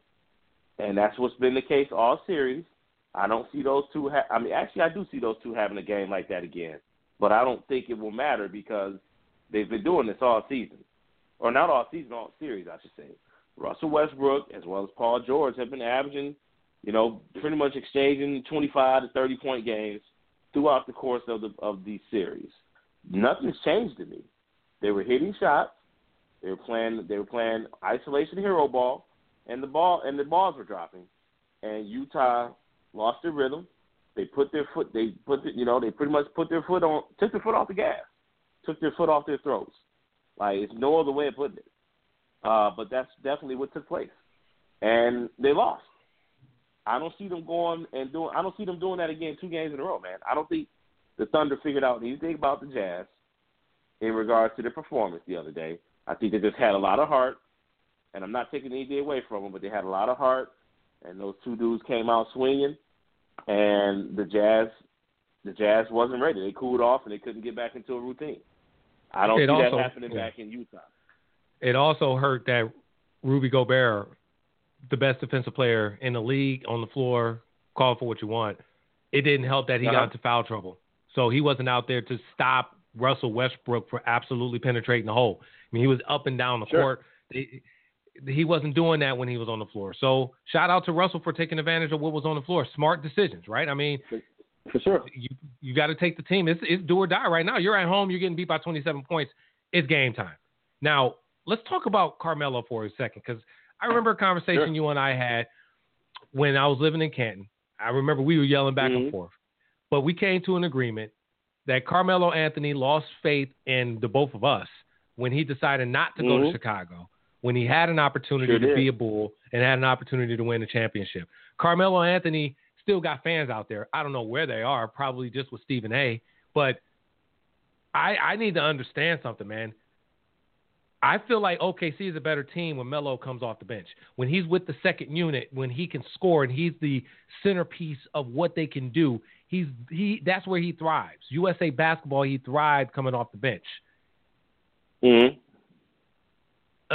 and that's what's been the case all series. I don't see those two I do see those two having a game like that again, but I don't think it will matter because they've been doing this all season. Or not all season, all series, I should say. Russell Westbrook as well as Paul George have been averaging, pretty much exchanging 25 to 30-point games throughout the course of the series. Nothing's changed to me. They were hitting shots. They were playing isolation hero ball, and the balls were dropping. And Utah lost their rhythm. Took their foot off the gas. Took their foot off their throats. Like, it's no other way of putting it. But that's definitely what took place. And they lost. I don't see them I don't see them doing that again 2 games in a row, man. I don't think the Thunder figured out anything about the Jazz in regards to their performance the other day. I think they just had a lot of heart, and I'm not taking anything away from them, but they had a lot of heart, and those two dudes came out swinging, and the Jazz wasn't ready. They cooled off, and they couldn't get back into a routine. I don't see that happening back in Utah. It also hurt that Rudy Gobert, the best defensive player in the league, on the floor, called for what you want. It didn't help that he got into foul trouble. So he wasn't out there to stop Russell Westbrook for absolutely penetrating the hole. I mean, he was up and down the court. He wasn't doing that when he was on the floor. So shout out to Russell for taking advantage of what was on the floor. Smart decisions, right? I mean, for sure, you got to take the team. It's do or die right now. You're at home. You're getting beat by 27 points. It's game time. Now let's talk about Carmelo for a second, because I remember a conversation you and I had when I was living in Canton. I remember we were yelling back and forth, but we came to an agreement that Carmelo Anthony lost faith in the both of us when he decided not to go to Chicago, when he had an opportunity to be a Bull and had an opportunity to win a championship. Carmelo Anthony still got fans out there. I don't know where they are, probably just with Stephen A. But I need to understand something, man. I feel like OKC is a better team when Melo comes off the bench, when he's with the second unit, when he can score and he's the centerpiece of what they can do. That's where he thrives. USA basketball, he thrived coming off the bench. Mm-hmm.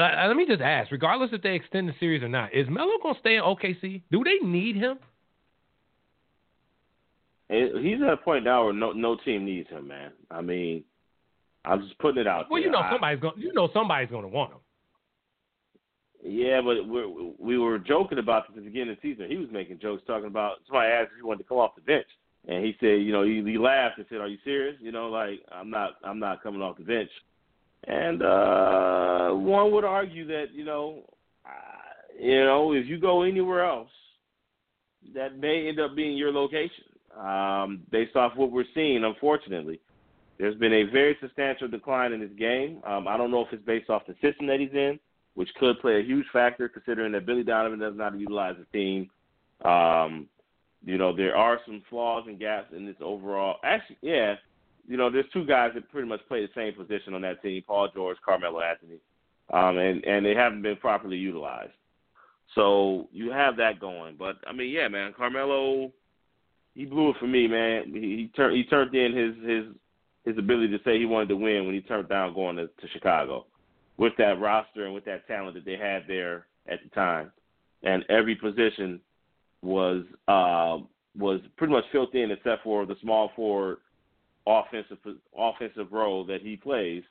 Let me just ask, regardless if they extend the series or not, is Melo going to stay in OKC? Do they need him? He's at a point now where no team needs him, man. I mean, I'm just putting it out there. Well, somebody's going to want him. Yeah, but we were joking about this at the beginning of the season. He was making jokes talking about somebody asked if he wanted to come off the bench, and he said, he laughed and said, "Are you serious? I'm not coming off the bench." And one would argue that if you go anywhere else, that may end up being your location. Based off what we're seeing, unfortunately, there's been a very substantial decline in his game. I don't know if it's based off the system that he's in, which could play a huge factor, considering that Billy Donovan does not utilize the team. There are some flaws and gaps in this overall. Actually, yeah, you know, there's two guys that pretty much play the same position on that team, Paul George, Carmelo Anthony, and they haven't been properly utilized. So you have that going. But, I mean, yeah, man, Carmelo, he blew it for me, man. He turned in his ability to say he wanted to win when he turned down going to Chicago with that roster and with that talent that they had there at the time. And every position was pretty much filled in except for the small forward offensive role that he plays.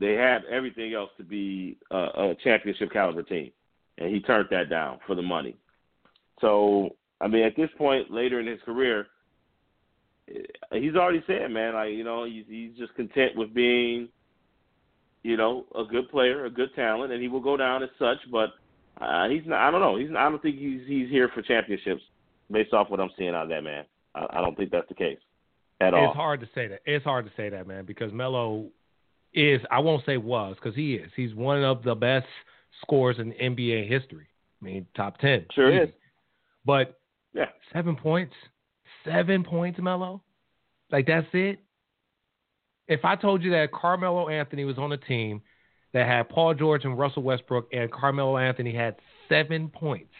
They had everything else to be a championship caliber team, and he turned that down for the money. So, I mean, at this point, later in his career, he's already said, man, like, you know, he's just content with being, you know, a good player, a good talent, and he will go down as such. But he's not. I don't know. I don't think he's here for championships based off what I'm seeing out of that man. I don't think that's the case at all. It's hard to say that. It's hard to say that, man, because Melo is. I won't say was, because he is. He's one of the best scores in NBA history. I mean, top 10. Sure easy. Is. But yeah, 7 points. 7 points, Melo? Like, that's it? If I told you that Carmelo Anthony was on a team that had Paul George and Russell Westbrook and Carmelo Anthony had 7 points,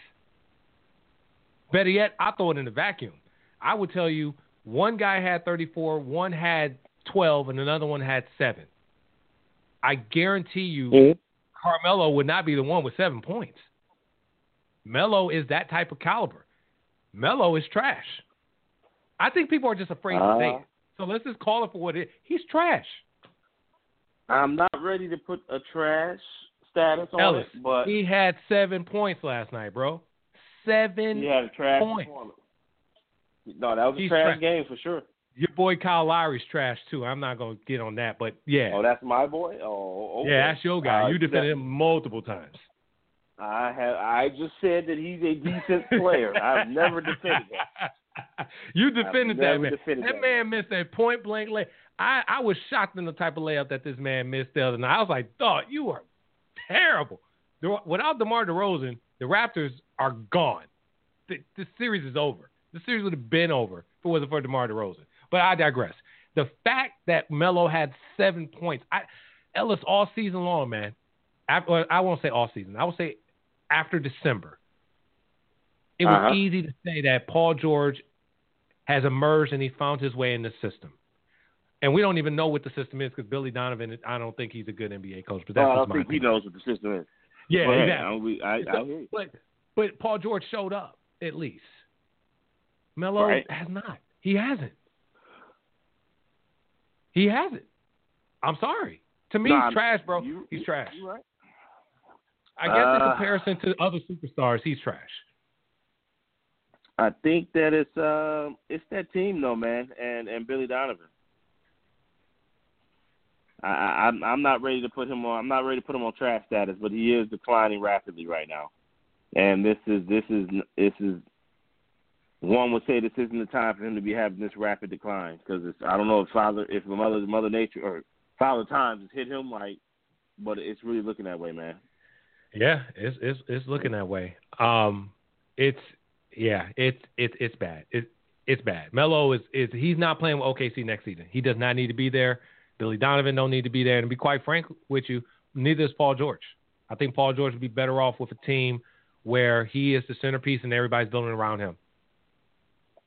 better yet, I throw it in a vacuum. I would tell you one guy had 34, one had 12, and another one had 7. I guarantee you Carmelo would not be the one with 7 points. Melo is that type of caliber. Melo is trash. I think people are just afraid to say it. So let's just call it for what it is. He's trash. I'm not ready to put a trash status on Ellis, it, but he had 7 points last night, bro. 7 points. He had a trash performance. No, that was a trash game for sure. Your boy Kyle Lowry's trash, too. I'm not going to get on that, but yeah. Oh, that's my boy? Oh, okay. Yeah, that's your guy. You defended him multiple times. I just said that he's a decent player. I've never defended him. You defended that man. That man missed a point blank layup. I was shocked in the type of layup that this man missed the other night. I was like, dog, you are terrible. Without DeMar DeRozan, the Raptors are gone. The series is over. The series would have been over if it wasn't for DeMar DeRozan. But I digress. The fact that Melo had 7 points, Ellis, all season long, man. I won't say all season. I will say after December. It was easy to say that Paul George has emerged and he found his way in the system. And we don't even know what the system is because Billy Donovan, I don't think he's a good NBA coach. But that's I don't think he knows what the system is. Yeah, but, exactly. I but Paul George showed up, at least. Melo has not. He hasn't. I'm sorry. To me, he's trash, bro. He's trash. You right. I guess in comparison to other superstars, he's trash. I think that it's that team though, man, and Billy Donovan. I'm not ready to put him on. I'm not ready to put him on trash status, but he is declining rapidly right now. And this is one would say this isn't the time for him to be having this rapid decline because I don't know if mother nature or Father Times has hit him like, but it's really looking that way, man. Yeah, it's looking that way. It's bad. It's bad. Melo is he's not playing with OKC next season. He does not need to be there. Billy Donovan don't need to be there. And to be quite frank with you, neither is Paul George. I think Paul George would be better off with a team where he is the centerpiece and everybody's building around him.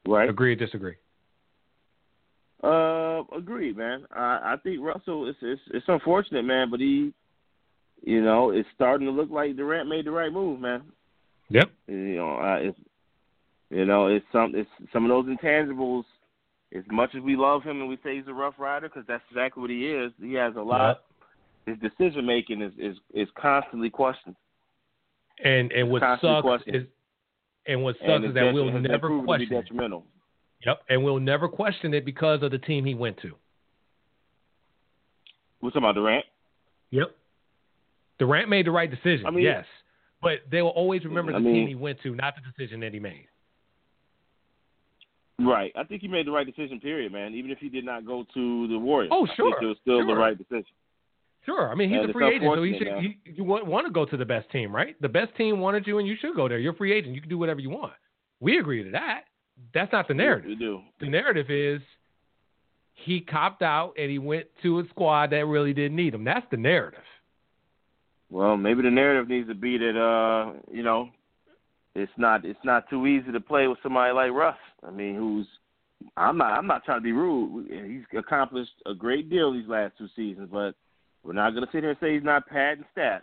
Right. Agree or disagree? Agree, man. I think Russell. It's unfortunate, man, but he, you know, it's starting to look like Durant made the right move, man. Yep. It's some of those intangibles. As much as we love him and we say he's a rough rider, because that's exactly what he is. He has a lot. His decision making is constantly questioned. And what sucks is that we'll never question it. Detrimental. Yep. And we'll never question it because of the team he went to. We're talking about Durant. Yep. Durant made the right decision. I mean, yes. But they will always remember the team he went to, not the decision that he made. Right. I think he made the right decision, period, man. Even if he did not go to the Warriors. Oh, sure. I think it was still the right decision. Sure. I mean, he's a free agent, so you want to go to the best team, right? The best team wanted you, and you should go there. You're a free agent. You can do whatever you want. We agree to that. That's not the narrative. We do. The narrative is he copped out and he went to a squad that really didn't need him. That's the narrative. Well, maybe the narrative needs to be that, it's not too easy to play with somebody like Russ. I mean, I'm not trying to be rude. He's accomplished a great deal these last two seasons, but we're not going to sit here and say he's not padding stats.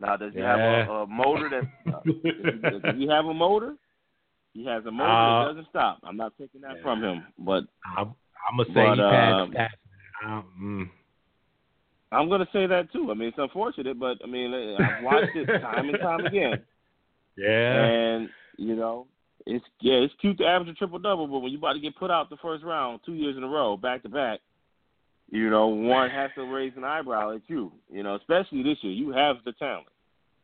Now, does he have a motor that does he have a motor? He has a motor that doesn't stop. I'm not taking that from him, but I'm going to say he padded stats. I'm going to say that too. I mean, it's unfortunate, but I mean, I've watched it time and time again. Yeah. And, it's cute to average a triple-double, but when you're about to get put out the first round 2 years in a row, back-to-back, one has to raise an eyebrow at you, especially this year. You have the talent.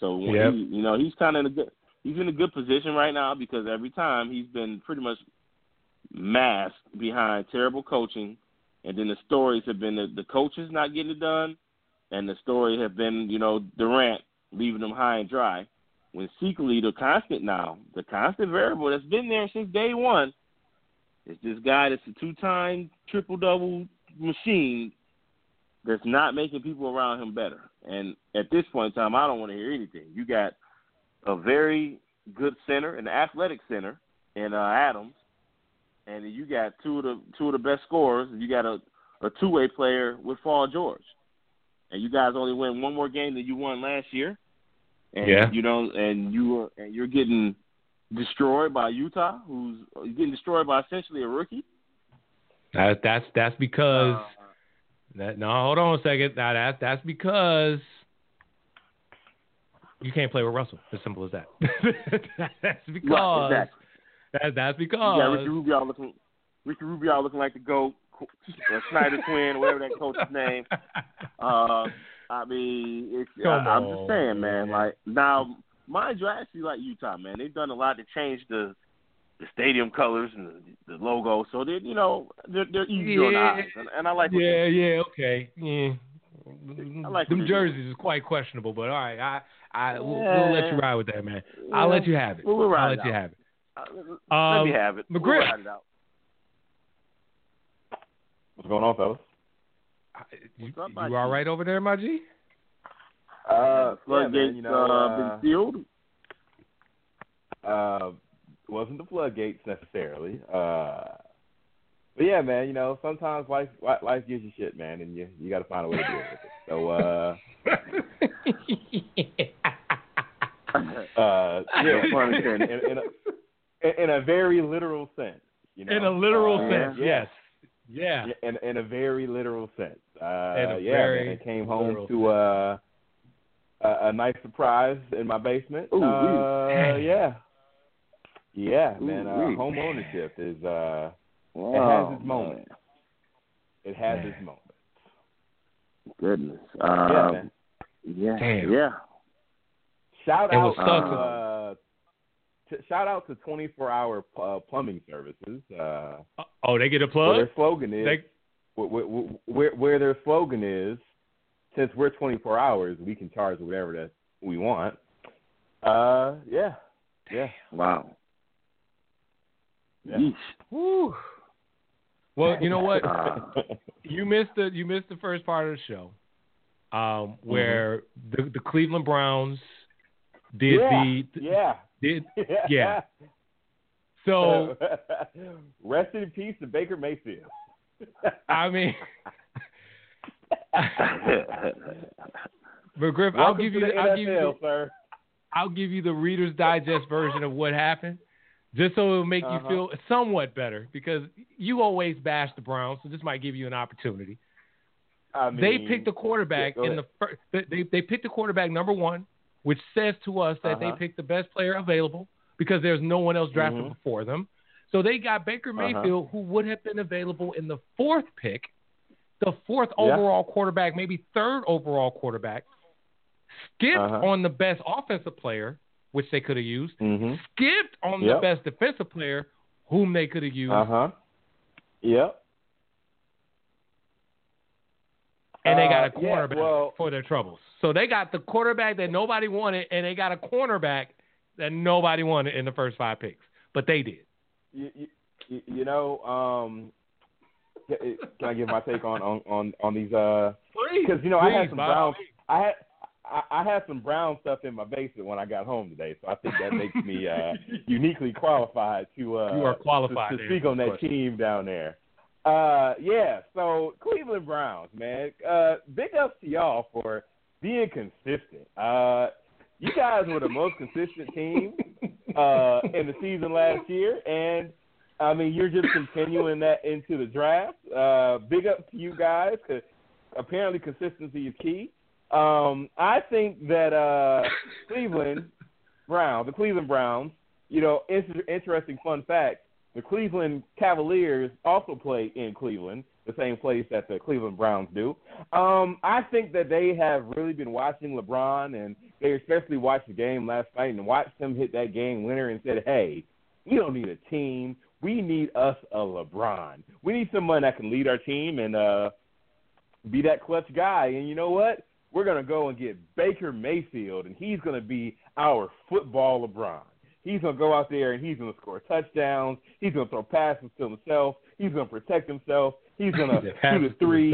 So, when he's kind of he's in a good position right now because every time he's been pretty much masked behind terrible coaching, and then the stories have been the coaches not getting it done, and the story have been, Durant leaving them high and dry. When secretly the constant variable that's been there since day one is this guy that's a two-time triple-double machine that's not making people around him better. And at this point in time, I don't want to hear anything. You got a very good center, an athletic center in Adams, and you got two of the best scorers. You got a two-way player with Paul George. And you guys only win one more game than you won last year. And, you're getting destroyed by Utah, who's getting destroyed by essentially a rookie. That's because hold on a second. Now that's because you can't play with Russell. As simple as that. That's because yeah, Ricky Rubio looking like the GOAT, Snyder twin, whatever that coach's name. I'm just saying, man. Like now, mind you, I actually like Utah, man. They've done a lot to change the stadium colors and the logo, so they, they're easy on the eyes, and I like. I like them jerseys is quite questionable, but all right, we'll let you ride with that, man. I'll let you have it. Let me have it. McGriff. We'll ride it out. What's going on, fellas? You all right over there, my G? Floodgates been sealed? Wasn't the floodgates necessarily. But yeah, man, sometimes life gives you shit, man, and you got to find a way to deal with it. So, in a very literal sense, in a literal sense, yes. Yeah, in a very literal sense. I came home to a nice surprise in my basement. Ooh, man. Home ownership is it has its moment. It has its moment. Goodness. Shout out to 24-hour plumbing services. They get a plug? Where their slogan is, since we're 24 hours, we can charge whatever that we want. Wow. Yeah. Woo. Well, you know what? You missed the first part of the show, where the Cleveland Browns did So rest in peace to Baker Mayfield. I mean, but Griff, I'll give you the Reader's Digest version of what happened, just so it'll make you feel somewhat better, because you always bash the Browns, so this might give you an opportunity. I mean, they picked a quarterback they picked a quarterback number one, which says to us that they picked the best player available because there's no one else drafted before them. So they got Baker Mayfield, who would have been available in the fourth pick, the fourth overall quarterback, maybe third overall quarterback, skipped on the best offensive player, which they could have used, skipped on the best defensive player, whom they could have used. And they got a cornerback for their troubles. So they got the quarterback that nobody wanted, and they got a cornerback that nobody wanted in the first five picks. But they did. Can I give my take on these? Because you know I had some Brown. I had some Brown stuff in my basement when I got home today, so I think that makes me uniquely qualified to to speak on that team down there. Yeah. So Cleveland Browns, man. Big ups to y'all for being consistent. You guys were the most consistent team in the season last year, and I mean you're just continuing that into the draft. Big up to you guys because apparently consistency is key. I think that the Cleveland Browns, you know, interesting fun fact. The Cleveland Cavaliers also play in Cleveland, the same place that the Cleveland Browns do. I think that they have really been watching LeBron, and they especially watched the game last night and watched him hit that game winner and said, hey, we don't need a team. We need us a LeBron. We need someone that can lead our team and be that clutch guy. And you know what? We're going to go and get Baker Mayfield, and he's going to be our football LeBron. He's going to go out there and he's going to score touchdowns. He's going to throw passes to himself. He's going to protect himself. He's going to shoot a three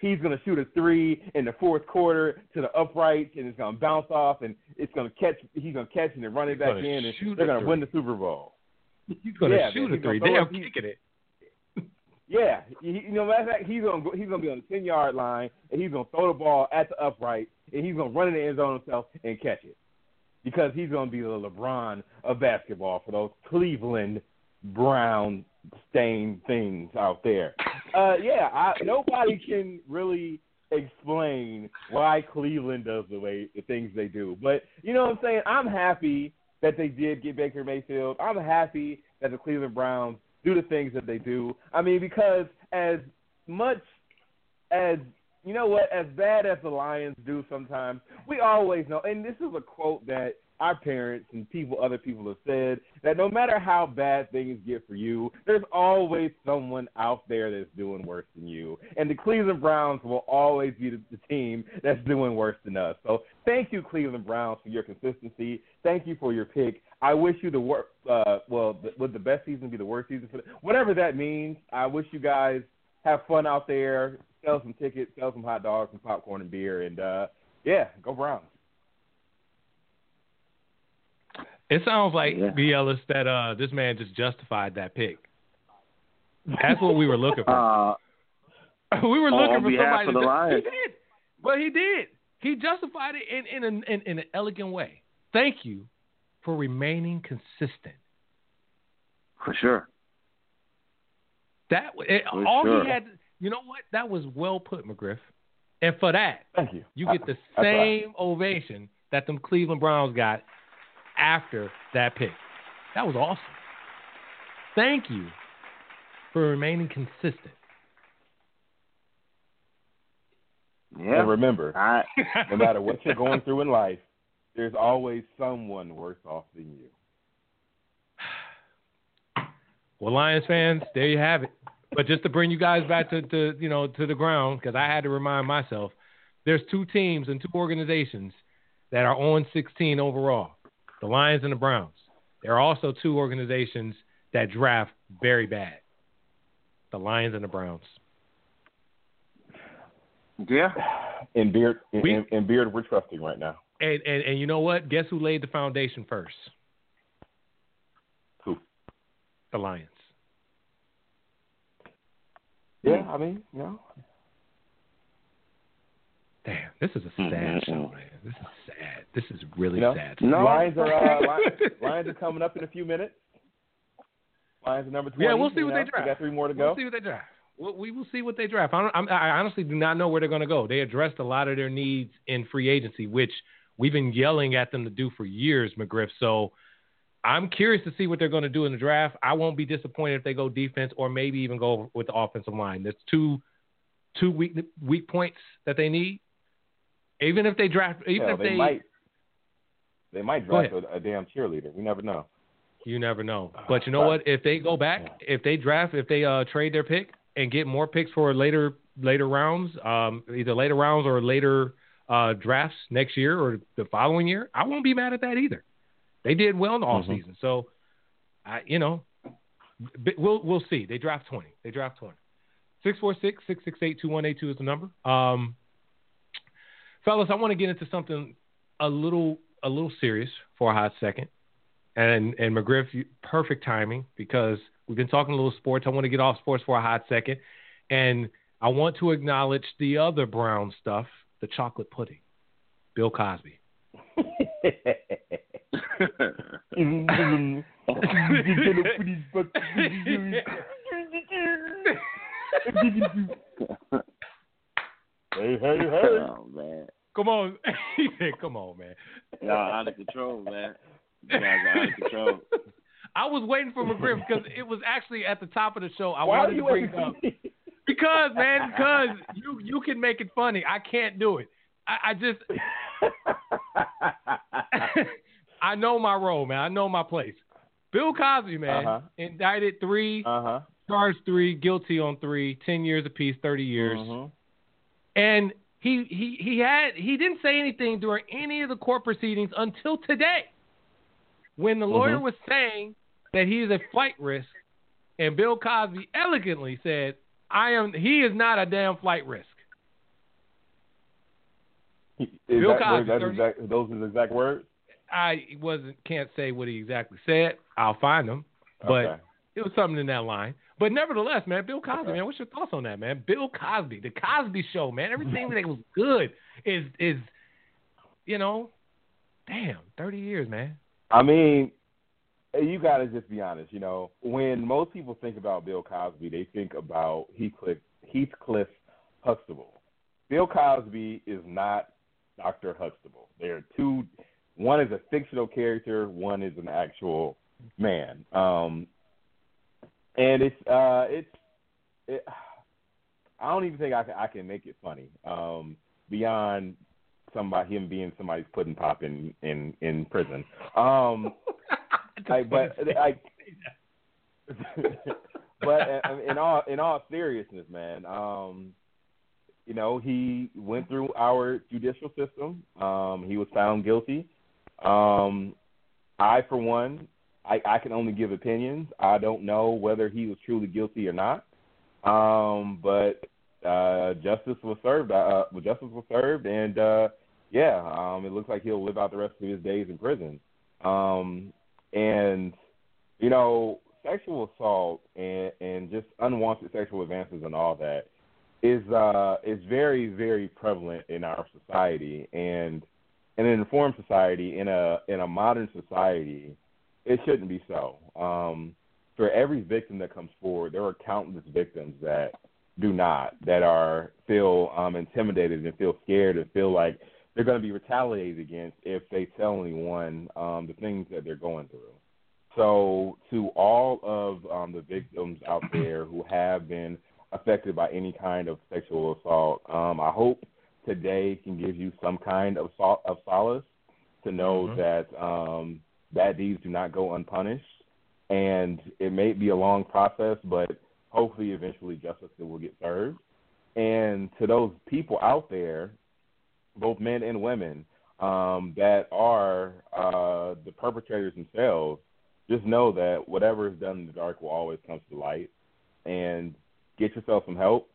he's going to shoot a three in the fourth quarter to the uprights, and it's going to bounce off and it's going to catch. He's going to catch and then run it back in, and they're going to win the Super Bowl. He's going to shoot a three. They're kicking it. Yeah, you know, matter of fact, he's gonna be on the 10-yard line, and he's gonna throw the ball at the upright, and he's gonna run in the end zone himself and catch it. Because he's going to be the LeBron of basketball for those Cleveland Brown-stained things out there. Nobody can really explain why Cleveland does the things they do. But you know what I'm saying? I'm happy that they did get Baker Mayfield. I'm happy that the Cleveland Browns do the things that they do. I mean, because as much as you know what, as bad as the Lions do sometimes, we always know, and this is a quote that our parents and other people have said, that no matter how bad things get for you, there's always someone out there that's doing worse than you. And the Cleveland Browns will always be the team that's doing worse than us. So thank you, Cleveland Browns, for your consistency. Thank you for your pick. I wish you the worst, would the best season be the worst season for them? Whatever that means, I wish you guys have fun out there. Sell some tickets, sell some hot dogs, some popcorn and beer, and go Browns. It sounds like, Biellis, that this man just justified that pick. That's what we were looking for. We were looking for somebody. He did. But he did. He justified it in an elegant way. Thank you for remaining consistent. For sure. He had. You know what? That was well put, McGriff. And for that, thank you. You get the same ovation that them Cleveland Browns got after that pick. That was awesome. Thank you for remaining consistent. Yeah. And remember, no matter what you're going through in life, there's always someone worse off than you. Well, Lions fans, there you have it. But just to bring you guys back to the ground, because I had to remind myself, there's two teams and two organizations that are 0-16 overall, the Lions and the Browns. There are also two organizations that draft very bad, the Lions and the Browns. Yeah, and Beard, we're trusting right now. And you know what? Guess who laid the foundation first? Who? The Lions. Yeah, I mean, no. Damn, this is a sad show, man. This is sad. This is really sad. No, Lions are coming up in a few minutes. Lions are number 20. Yeah, we'll see what they draft. We got 3 more to go. We'll see what they draft. We will see what they draft. I honestly do not know where they're going to go. They addressed a lot of their needs in free agency, which we've been yelling at them to do for years, McGriff. So I'm curious to see what they're going to do in the draft. I won't be disappointed if they go defense or maybe even go with the offensive line. There's two weak points that they need. Even if they draft, they might draft a damn cheerleader. We never know. You never know. But you know what? If they go back, if they trade their pick and get more picks for later rounds, either later rounds or later drafts next year or the following year, I won't be mad at that either. They did well in the offseason. So, We'll see. They draft 20. 646-668-2182 is the number. Fellas, I want to get into something a little serious for a hot second. And McGriff, perfect timing, because we've been talking a little sports. I want to get off sports for a hot second. And I want to acknowledge the other Brown stuff, the chocolate pudding, Bill Cosby. Hey. Oh, man. Come on. Come on, man. Y'all out of control, man. You guys are out of control. I was waiting for McGriff because it was actually at the top of the show. Why wanted to bring it up. Because, man, you can make it funny. I can't do it. I just I know my role, man. I know my place. Bill Cosby, man, indicted 3, charged 3, guilty on 3, 10 years apiece, 30 years. Uh-huh. And he didn't say anything during any of the court proceedings until today, when the lawyer was saying that he is a flight risk, and Bill Cosby elegantly said, he is not a damn flight risk. Those are the exact words? Can't say what he exactly said. I'll find them. But it was something in that line. But nevertheless, man, Bill Cosby, man, what's your thoughts on that, man? Bill Cosby, the Cosby Show, man. Everything that was good is, you know, damn, 30 years, man. I mean, you got to just be honest, you know. When most people think about Bill Cosby, they think about Heathcliff Huxtable. Bill Cosby is not Dr. Huxtable. There are two. One is a fictional character. One is an actual man. And I don't even think I can make it funny beyond him being somebody's pudding pop in prison. But in all seriousness, man, you know, he went through our judicial system. He was found guilty. I, for one, I can only give opinions. I don't know whether he was truly guilty or not. But justice was served. And it looks like he'll live out the rest of his days in prison. And you know, sexual assault and just unwanted sexual advances and all that is very, very prevalent in our society, and in an informed society, in a modern society, it shouldn't be so. For every victim that comes forward, there are countless victims that do not, that feel intimidated and feel scared and feel like they're going to be retaliated against if they tell anyone the things that they're going through. So to all of the victims out there who have been affected by any kind of sexual assault, I hope today can give you some kind of solace to know that these do not go unpunished. And it may be a long process, but hopefully eventually justice will get served. And to those people out there, both men and women, that are the perpetrators themselves, just know that whatever is done in the dark will always come to light. And get yourself some help,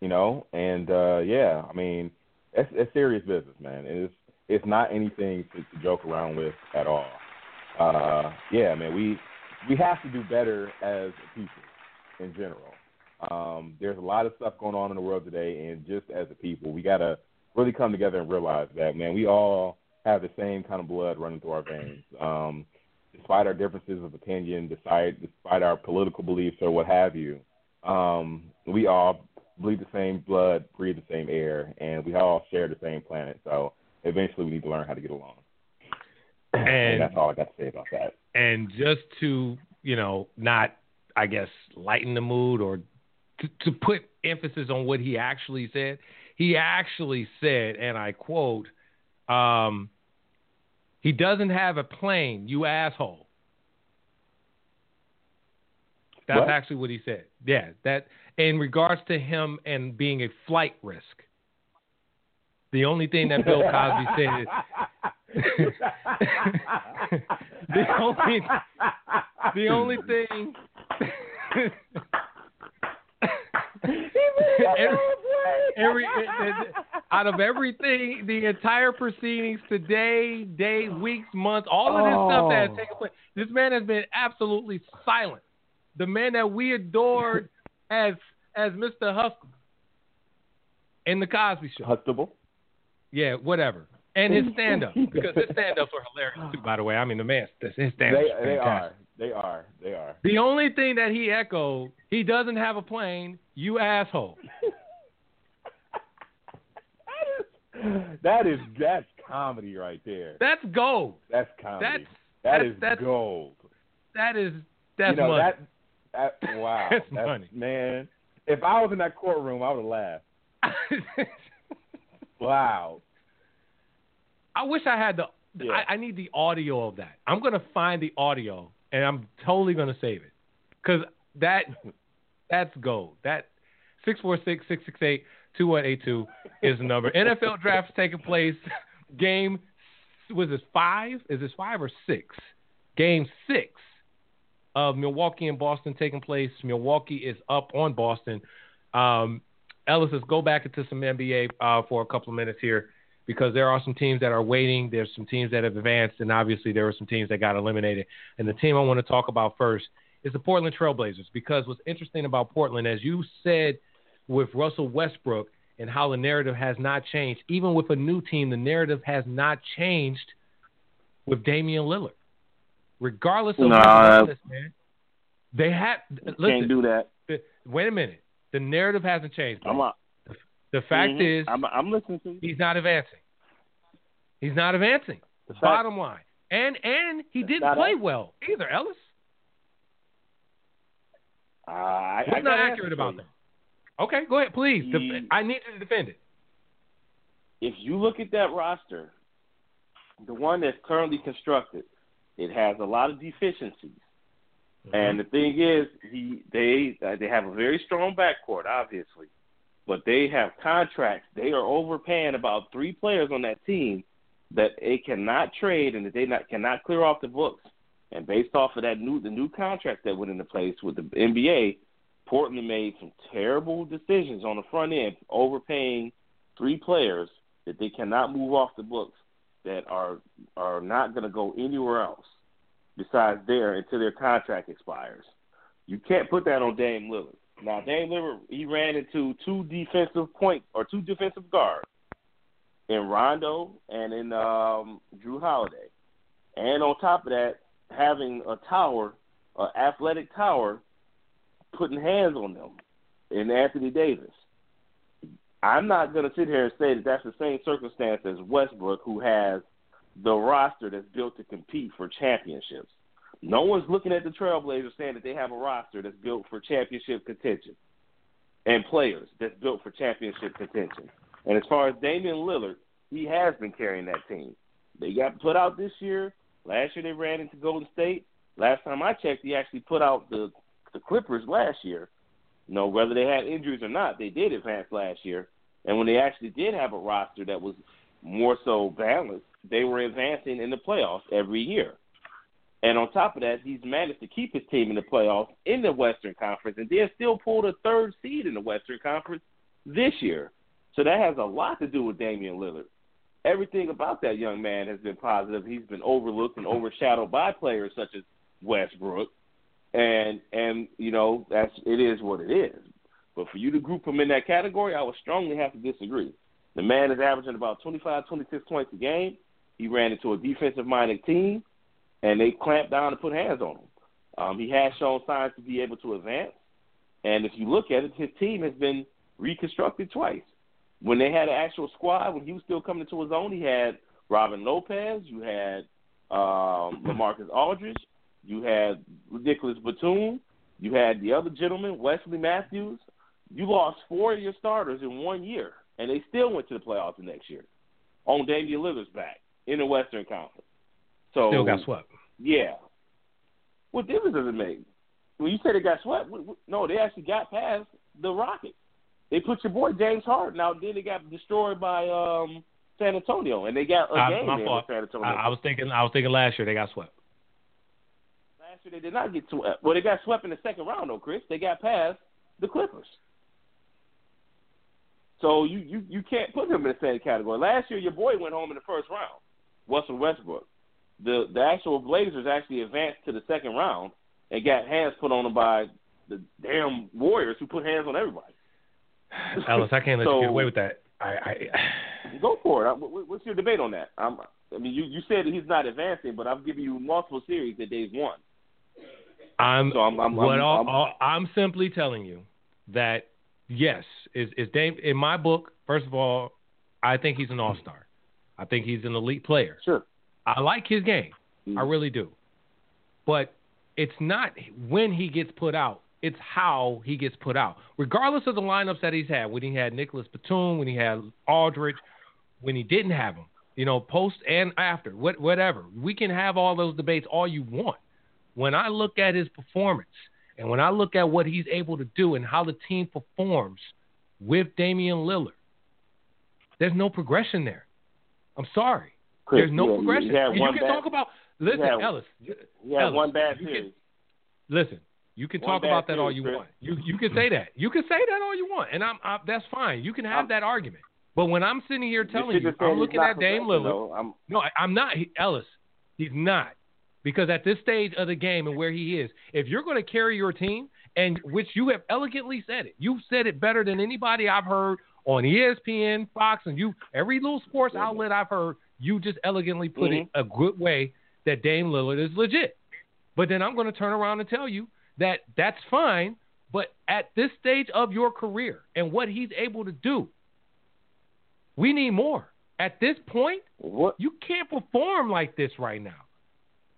you know. And I mean, it's serious business, man. It's not anything to joke around with at all. Man, we have to do better as people in general. There's a lot of stuff going on in the world today, and just as a people, we gotta really come together and realize that, man, we all have the same kind of blood running through our veins. Despite our differences of opinion, despite our political beliefs or what have you. We all bleed the same blood, breathe the same air, and we all share the same planet. So eventually we need to learn how to get along. And that's all I got to say about that. And just to, you know, not, I guess, lighten the mood or to put emphasis on what he actually said, and I quote, he doesn't have a plane, you asshole. That's what? Actually what he said. Yeah, that in regards to him and being a flight risk. The only thing that Bill Cosby said is the only thing Out of everything, the entire proceedings, today, day, weeks, months, all of this stuff that has taken place, this man has been absolutely silent. The man that we adored as Mr. Huxtable in The Cosby Show. Huxtable? Yeah, whatever. And his stand-up, because his stand-ups were hilarious, too, by the way. I mean, the man, his stand-ups were fantastic. They are. The only thing that he echoed, he doesn't have a plane, you asshole. That's comedy right there. That's gold. That's comedy. That's gold. That's money. Wow. That's money. Man, if I was in that courtroom, I would have laughed. Wow. I wish I had I need the audio of that. I'm going to find the audio, and I'm totally going to save it. Because that's gold. That 646-668-2182 is the number. NFL draft's taking place. Game, was this 5? Is this 5 or 6? Game 6 of Milwaukee and Boston taking place. Milwaukee is up on Boston. Ellis, let's go back into some NBA for a couple of minutes here, because there are some teams that are waiting. There's some teams that have advanced, and obviously there were some teams that got eliminated. And the team I want to talk about first is the Portland Trailblazers, because what's interesting about Portland, as you said with Russell Westbrook and how the narrative has not changed, even with a new team, the narrative has not changed with Damian Lillard. Regardless of what, man, they have – can't do that. Wait a minute. The narrative hasn't changed. The fact is, I'm listening to you. He's not advancing. Bottom line, and he didn't play well either, Ellis. I'm not accurate about that. Okay, go ahead, please. I need you to defend it. If you look at that roster, the one that's currently constructed, it has a lot of deficiencies. Mm-hmm. And the thing is, they have a very strong backcourt, obviously. But they have contracts. They are overpaying about 3 players on that team that they cannot trade and that they cannot clear off the books. And based off of that the new contract that went into place with the NBA, Portland made some terrible decisions on the front end, overpaying 3 players that they cannot move off the books, that are not going to go anywhere else besides there until their contract expires. You can't put that on Dame Lillard. Now, Dame Lillard, he ran into 2 defensive guards in Rondo and in Drew Holiday. And on top of that, having an athletic tower, putting hands on them in Anthony Davis. I'm not going to sit here and say that that's the same circumstance as Westbrook, who has the roster that's built to compete for championships. No one's looking at the Trailblazers saying that they have a roster that's built for championship contention and players that's built for championship contention. And as far as Damian Lillard, he has been carrying that team. They got put out this year. Last year they ran into Golden State. Last time I checked, he actually put out the Clippers last year. You know, whether they had injuries or not, they did advance last year. And when they actually did have a roster that was more so balanced, they were advancing in the playoffs every year. And on top of that, he's managed to keep his team in the playoffs in the Western Conference, and they still pulled a 3rd seed in the Western Conference this year. So that has a lot to do with Damian Lillard. Everything about that young man has been positive. He's been overlooked and overshadowed by players such as Westbrook. And you know, it is what it is. But for you to group him in that category, I would strongly have to disagree. The man is averaging about 25, 26 points a game. He ran into a defensive-minded team, and they clamped down and put hands on him. He has shown signs to be able to advance. And if you look at it, his team has been reconstructed twice. When they had an actual squad, when he was still coming into his own, he had Robin Lopez, you had LaMarcus Aldridge, you had Nicholas Batum, you had the other gentleman, Wesley Matthews. You lost 4 of your starters in 1 year, and they still went to the playoffs the next year on Damian Lillard's back in the Western Conference. So, still got swept. Yeah. What difference does it make? When you say they got swept, no, they actually got past the Rockets. They put your boy James Harden out, then they got destroyed by San Antonio, and they got a game in San Antonio. I was thinking last year they got swept. Last year they did not get swept. Well, they got swept in the second round, though, Chris. They got past the Clippers. So you can't put them in the same category. Last year, your boy went home in the first round, Russell Westbrook. The actual Blazers actually advanced to the second round and got hands put on them by the damn Warriors, who put hands on everybody. Ellis, I can't let you get away with that. Go for it. What's your debate on that? You said that he's not advancing, but I've given you multiple series that they've won. I'm simply telling you that, yes, is Dame, in my book, first of all, I think he's an all-star. I think he's an elite player. Sure. I like his game. Mm-hmm. I really do. But it's not when he gets put out. It's how he gets put out. Regardless of the lineups that he's had, when he had Nicholas Batum, when he had Aldridge, when he didn't have him, post and after, whatever. We can have all those debates all you want. When I look at his performance and when I look at what he's able to do and how the team performs with Damian Lillard, there's no progression there. I'm sorry. Chris, there's no progression. You can talk about that all you want. You can say that. You can say that all you want, and that's fine. You can have that argument. But when I'm sitting here telling you, I'm looking at Dame Lillard. I'm not, Ellis. He's not. Because at this stage of the game and where he is, if you're going to carry your team, and which you have elegantly said it, you've said it better than anybody I've heard on ESPN, Fox, and you. Every little sports outlet I've heard, you just elegantly put it a good way that Dame Lillard is legit. But then I'm going to turn around and tell you that's fine, but at this stage of your career and what he's able to do, we need more. At this point, you can't perform like this right now.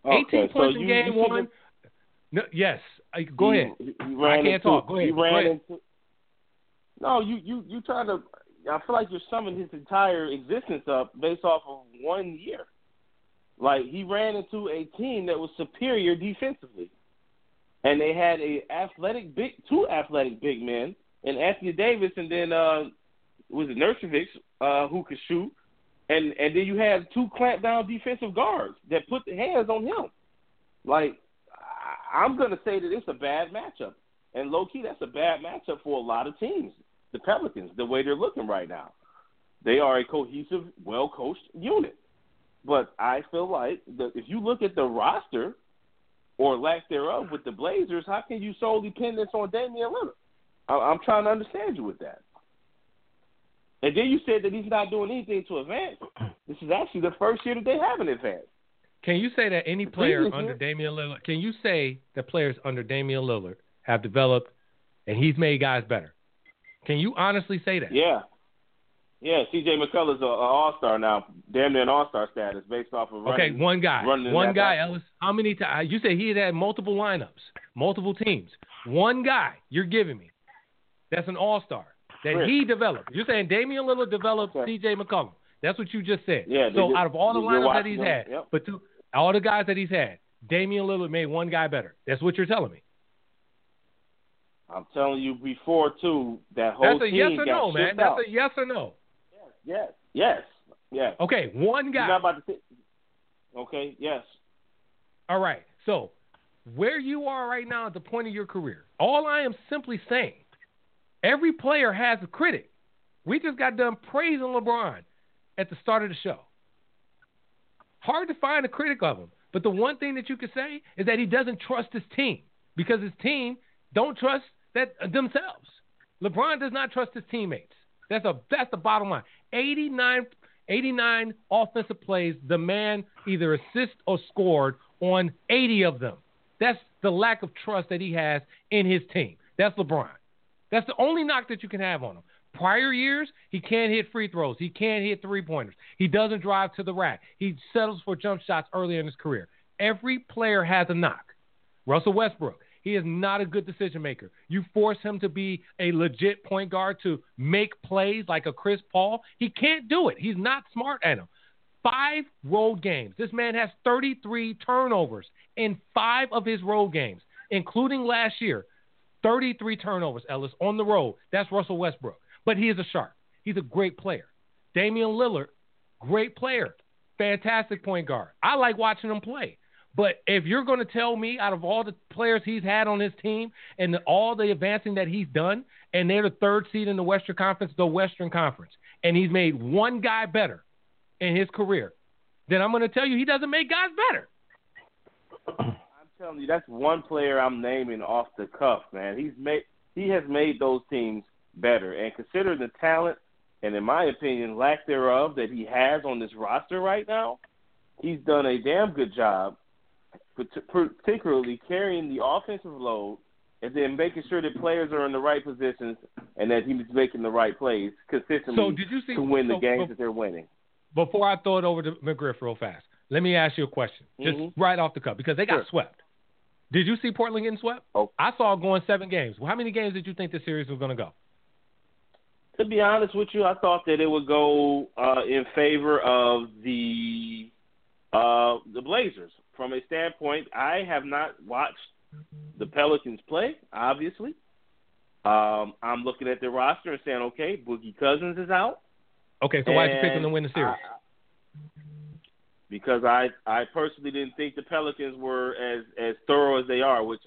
Okay, 18 points in game one. No, yes, go ahead. I can't talk. Go ahead. You try to. I feel like you're summing his entire existence up based off of 1 year. Like, he ran into a team that was superior defensively, and they had two athletic big men, and Anthony Davis, and then Nurkic, who could shoot, and then you had two clamped down defensive guards that put the hands on him. Like, I'm gonna say that it's a bad matchup, and low key that's a bad matchup for a lot of teams. The Pelicans, the way they're looking right now, they are a cohesive, well coached unit. But I feel like if you look at the roster, or lack thereof, with the Blazers, how can you solely pin this on Damian Lillard? I'm trying to understand you with that. And then you said that he's not doing anything to advance. This is actually the first year that they haven't advanced. Can you say that any player under Damian Lillard, can you say that players under Damian Lillard have developed and he's made guys better? Can you honestly say that? Yeah. Yeah, C.J. McCullough's an all-star now, damn near an all-star status based off of running. Okay, one guy, Ellis. How many times? You said he had multiple lineups, multiple teams. One guy you're giving me that's an all-star that he developed. You're saying Damian Lillard developed C.J. McCollum. That's what you just said. Yeah, so out of all the lineups that he's had, but all the guys that he's had, Damian Lillard made one guy better. That's what you're telling me. I'm telling you before, too, that whole team got shipped out. That's a yes or no, man. That's a yes or no. Yes. Okay, one guy. You're not about to say... Okay, yes. All right, so where you are right now at the point of your career, all I am simply saying, every player has a critic. We just got done praising LeBron at the start of the show. Hard to find a critic of him, but the one thing that you could say is that he doesn't trust his team because his team don't trust themselves. LeBron does not trust his teammates. That's the bottom line. 89 offensive plays, the man either assist or scored on 80 of them. That's the lack of trust that he has in his team. That's LeBron. That's the only knock that you can have on him. Prior years, he can't hit free throws. He can't hit three-pointers. He doesn't drive to the rack. He settles for jump shots earlier in his career. Every player has a knock. Russell Westbrook. He is not a good decision-maker. You force him to be a legit point guard to make plays like a Chris Paul. He can't do it. He's not smart at him. 5 road games. This man has 33 turnovers in 5 of his road games, including last year. 33 turnovers, Ellis, on the road. That's Russell Westbrook. But he is a shark. He's a great player. Damian Lillard, great player. Fantastic point guard. I like watching him play. But if you're going to tell me out of all the players he's had on his team and all the advancing that he's done, and they're the third seed in the Western Conference, and he's made one guy better in his career, then I'm going to tell you he doesn't make guys better. I'm telling you, that's one player I'm naming off the cuff, man. He has made those teams better. And considering the talent and, in my opinion, lack thereof that he has on this roster right now, he's done a damn good job, particularly carrying the offensive load and then making sure that players are in the right positions and that he's making the right plays consistently to win the games that they're winning. Before I throw it over to McGriff real fast, let me ask you a question, just right off the cuff, because they got swept. Did you see Portland getting swept? Oh. I saw it going 7 games. Well, how many games did you think this series was going to go? To be honest with you, I thought that it would go in favor of the Blazers. From a standpoint, I have not watched the Pelicans play, obviously. I'm looking at their roster and saying, okay, Boogie Cousins is out. Okay, so why did you pick them to win the series? Because I personally didn't think the Pelicans were as thorough as they are, which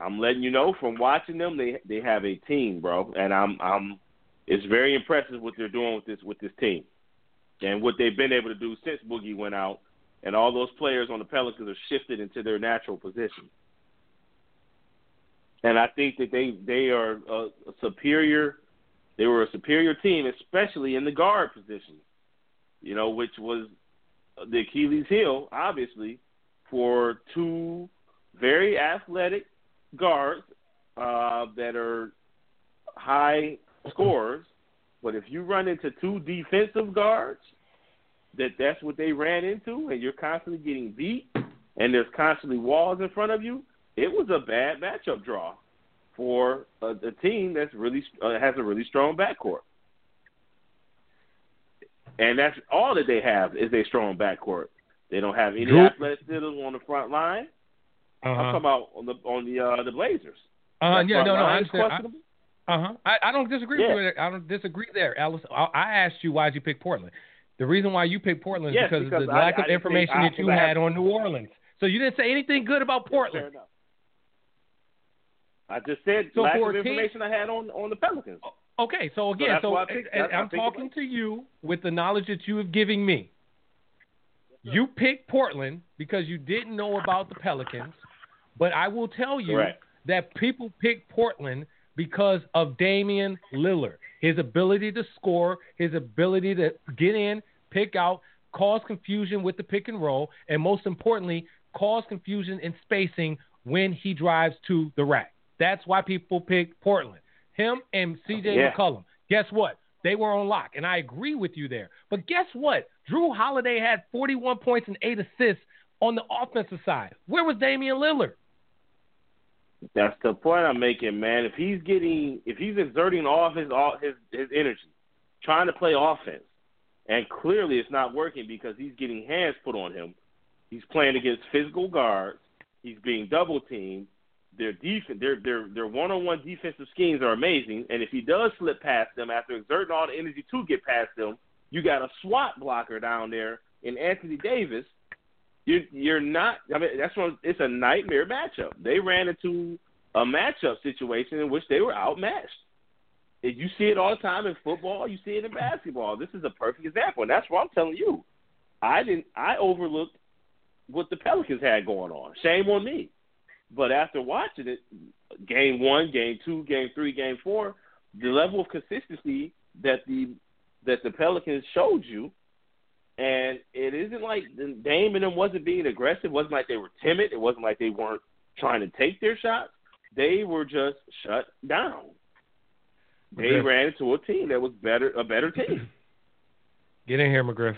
I'm letting you know from watching them. They have a team, bro, and it's very impressive what they're doing with this team and what they've been able to do since Boogie went out, and all those players on the Pelicans are shifted into their natural position. And I think that they are a superior. They were a superior team, especially in the guard position, you know, which was the Achilles heel, obviously, for two very athletic guards that are high scorers. But if you run into two defensive guards, that's what they ran into, and you're constantly getting beat, and there's constantly walls in front of you, it was a bad matchup draw for a team that's really has a really strong backcourt. And that's all that they have is a strong backcourt. They don't have any athleticism on the front line. Uh-huh. I'm talking about on the Blazers. I understand. I don't disagree with you. I don't disagree there, Alice. I asked you why you picked Portland. The reason why you picked Portland is because of the lack of information that you had on New Orleans. So you didn't say anything good about Portland. Fair enough. I just said lack of information I had on the Pelicans. Okay, so again, I'm talking to you with the knowledge that you have given me. Yes, you picked Portland because you didn't know about the Pelicans, but I will tell you that people pick Portland because of Damian Lillard, his ability to score, his ability to get in, pick out, cause confusion with the pick and roll, and most importantly, cause confusion in spacing when he drives to the rack. That's why people pick Portland. Him and C.J. McCollum. Guess what? They were on lock, and I agree with you there. But guess what? Drew Holiday had 41 points and 8 assists on the offensive side. Where was Damian Lillard? That's the point I'm making, man. If he's exerting all his energy, trying to play offense, and clearly it's not working because he's getting hands put on him. He's playing against physical guards. He's being double teamed. Their one-on-one defensive schemes are amazing, and if he does slip past them after exerting all the energy to get past them, you got a swat blocker down there in Anthony Davis. You're not. I mean, it's a nightmare matchup. They ran into a matchup situation in which they were outmatched. You see it all the time in football. You see it in basketball. This is a perfect example, and that's what I'm telling you. I overlooked what the Pelicans had going on. Shame on me. But after watching it, game 1, game 2, game 3, game 4, the level of consistency that the Pelicans showed you, and it isn't like Dame and them wasn't being aggressive. It wasn't like they were timid. It wasn't like they weren't trying to take their shots. They were just shut down. They ran into a team that was a better team. Get in here, McGriff.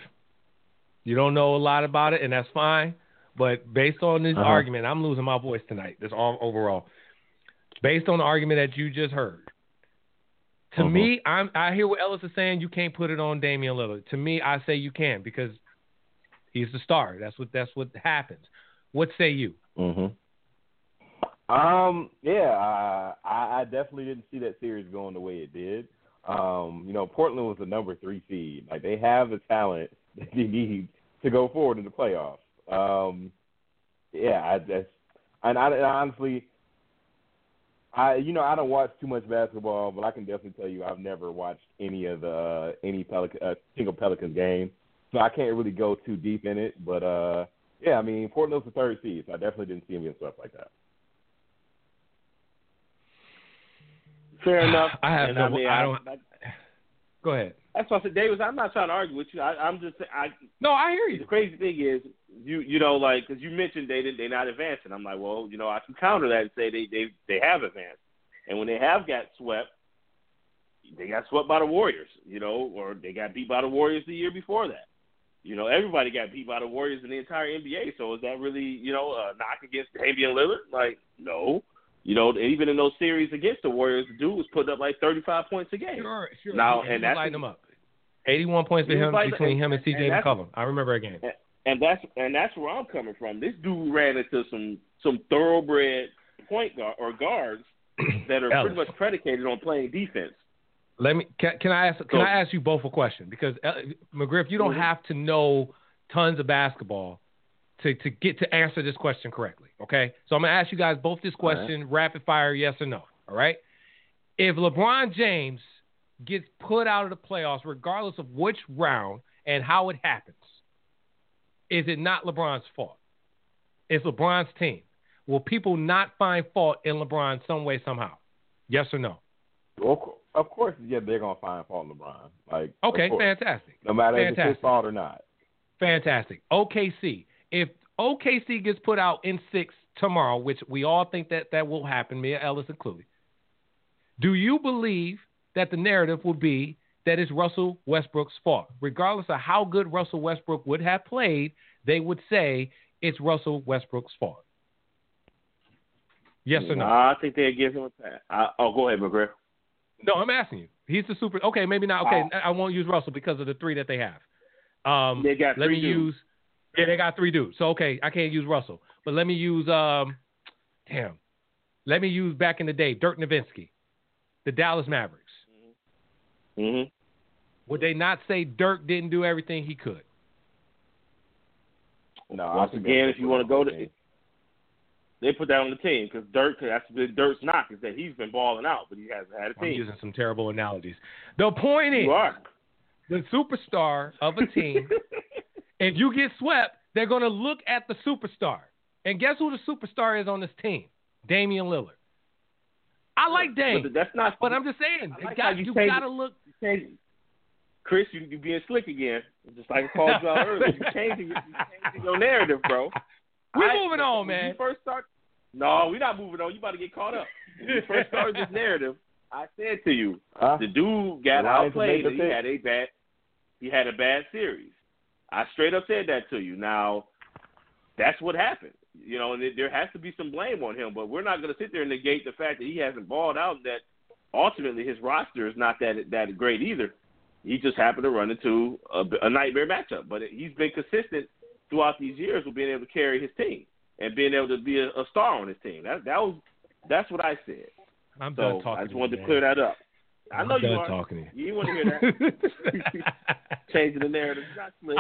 You don't know a lot about it, and that's fine. But based on this argument, I'm losing my voice tonight. This all overall, based on the argument that you just heard, to me, I hear what Ellis is saying. You can't put it on Damian Lillard. To me, I say you can because he's the star. That's what happens. What say you? I definitely didn't see that series going the way it did. You know, Portland was the number 3 seed. Like they have the talent that they need to go forward in the playoffs. yeah, I honestly, I don't watch too much basketball, but I can definitely tell you I've never watched any of the single Pelicans game, so I can't really go too deep in it. But yeah, I mean, Portland's the third seed, so I definitely didn't see him and stuff like that. Fair enough. Go ahead. That's why I said, Davis, I'm not trying to argue with you. No, I hear you. The crazy thing is, you know, because you mentioned they're not advancing. I'm like, well, you know, I can counter that and say they have advanced. And when they have got swept, they got swept by the Warriors, you know, or they got beat by the Warriors the year before that. You know, everybody got beat by the Warriors in the entire NBA. So is that really, you know, a knock against Damian Lillard? Like, no. You know, even in those series against the Warriors, the dude was putting up like 35 points a game. Sure. Now, and that's lighting him up. 81 points between him and CJ McCollum. I remember a game. And that's where I'm coming from. This dude ran into some thoroughbred point guard or guards that are pretty much predicated on playing defense. Can I ask you both a question? Because McGriff, you don't have to know tons of basketball to get to answer this question correctly, okay? So I'm going to ask you guys both this question, rapid fire, yes or no, all right? If LeBron James gets put out of the playoffs, regardless of which round and how it happens, is it not LeBron's fault? It's LeBron's team. Will people not find fault in LeBron some way, somehow? Yes or no? Well, of course, yeah, they're going to find fault in LeBron. Like, okay, fantastic. No matter if it's his fault or not. Fantastic. OKC. If OKC gets put out in 6 tomorrow, which we all think that will happen, me and Ellis included, do you believe that the narrative will be that it's Russell Westbrook's fault? Regardless of how good Russell Westbrook would have played, they would say it's Russell Westbrook's fault. Yes or no? I think they'll give him a pass. Go ahead, McGriff. No, I'm asking you. He's the super... Okay, maybe not. Okay, I won't use Russell because of the 3 that they have. They got 3 dudes. Yeah, they got 3 dudes. So, okay, I can't use Russell. But let me use, back in the day, Dirk Nowitzki, the Dallas Mavericks. Mm-hmm. Would they not say Dirk didn't do everything he could? No, once again, if you want to go to – they put that on the team because Dirk's knock is that he's been balling out, but he hasn't had a team. I'm using some terrible analogies. The point is the superstar of a team – if you get swept, they're going to look at the superstar. And guess who the superstar is on this team? Damian Lillard. I like Dame, but I'm just saying, like you got to look. Chris, you're being slick again. Just like I called you out earlier. You're changing your narrative, bro. We're moving on, man. No, we're not moving on. You about to get caught up. When you first started this narrative, I said to you, the dude got outplayed and he had a bad series. I straight up said that to you. Now, that's what happened. You know, and there has to be some blame on him, but we're not going to sit there and negate the fact that he hasn't balled out and that ultimately his roster is not that great either. He just happened to run into a nightmare matchup. But he's been consistent throughout these years with being able to carry his team and being able to be a star on his team. That's what I said. I'm done talking. I just wanted to clear that up. I know you are. Talking to you. You want to hear that? Changing the narrative. Son,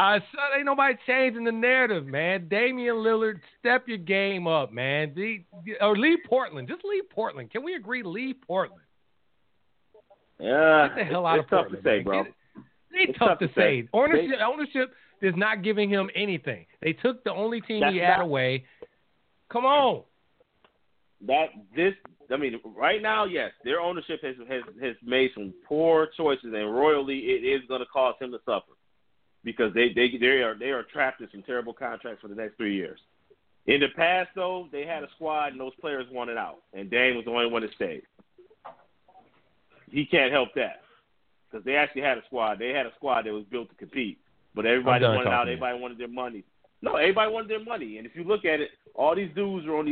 ain't nobody changing the narrative, man. Damian Lillard, step your game up, man. Or leave Portland. Just leave Portland. Can we agree? Leave Portland. Yeah. Get the hell out of Portland. It's tough to say, bro. It's tough to say. Ownership is not giving him anything. They took the only team he had away. Come on. Right now, yes, their ownership has made some poor choices, and royally, it is going to cause him to suffer because they are trapped in some terrible contracts for the next 3 years. In the past, though, they had a squad, and those players wanted out, and Dame was the only one that stayed. He can't help that because they actually had a squad. They had a squad that was built to compete, but everybody wanted out. Everybody wanted their money. No, everybody wanted their money, and if you look at it, all these dudes are on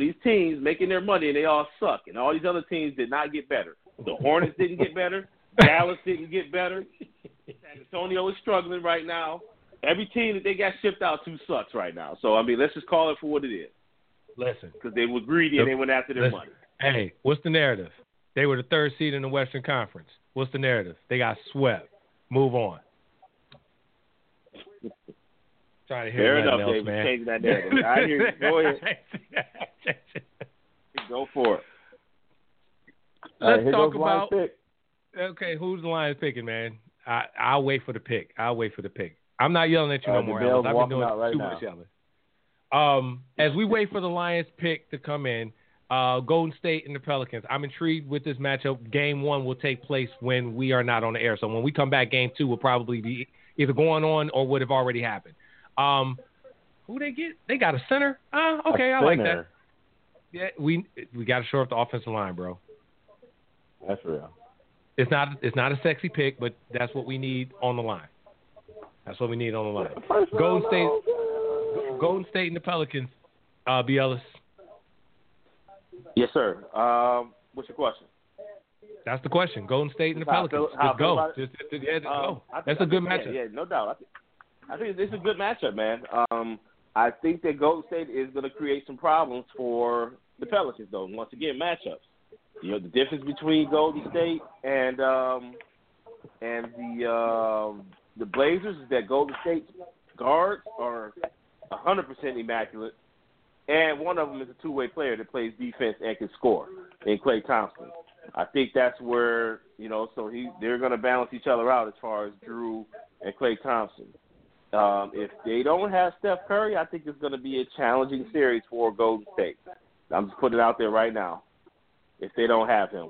these teams making their money, and they all suck. And all these other teams did not get better. The Hornets didn't get better. Dallas didn't get better. San Antonio is struggling right now. Every team that they got shipped out to sucks right now. So, I mean, let's just call it for what it is. Listen. Because they were greedy and they went after their money. Hey, what's the narrative? They were the third seed in the Western Conference. What's the narrative? They got swept. Move on. Trying to hear enough, else, David. Man. Change that narrative. I hear you. Go ahead. Go for it. Let's talk about. Okay, who's the Lions picking, man? I'll wait for the pick. I'm not yelling at you no more, Ellis. I've been doing too much yelling. As we wait for the Lions pick to come in, Golden State and the Pelicans. I'm intrigued with this matchup. Game one will take place when we are not on the air. So when we come back, game two will probably be either going on or would have already happened. Who they get? They got a center? Okay, I like that. Yeah, we got to shore up the offensive line, bro. That's real. It's not a sexy pick, but that's what we need on the line. Golden State and the Pelicans, B. Ellis. Yes, sir. What's your question? That's the question. Golden State and the Pelicans. Just go. That's a good matchup. Yeah, no doubt. I think it's a good matchup, man. I think that Golden State is going to create some problems for the Pelicans, though. Once again, matchups. You know, the difference between Golden State and the Blazers is that Golden State's guards are 100% immaculate, and one of them is a two-way player that plays defense and can score, in Klay Thompson. I think that's where, you know, so they're going to balance each other out as far as Drew and Klay Thompson. If they don't have Steph Curry, I think it's going to be a challenging series for Golden State. I'm just putting it out there right now. If they don't have him.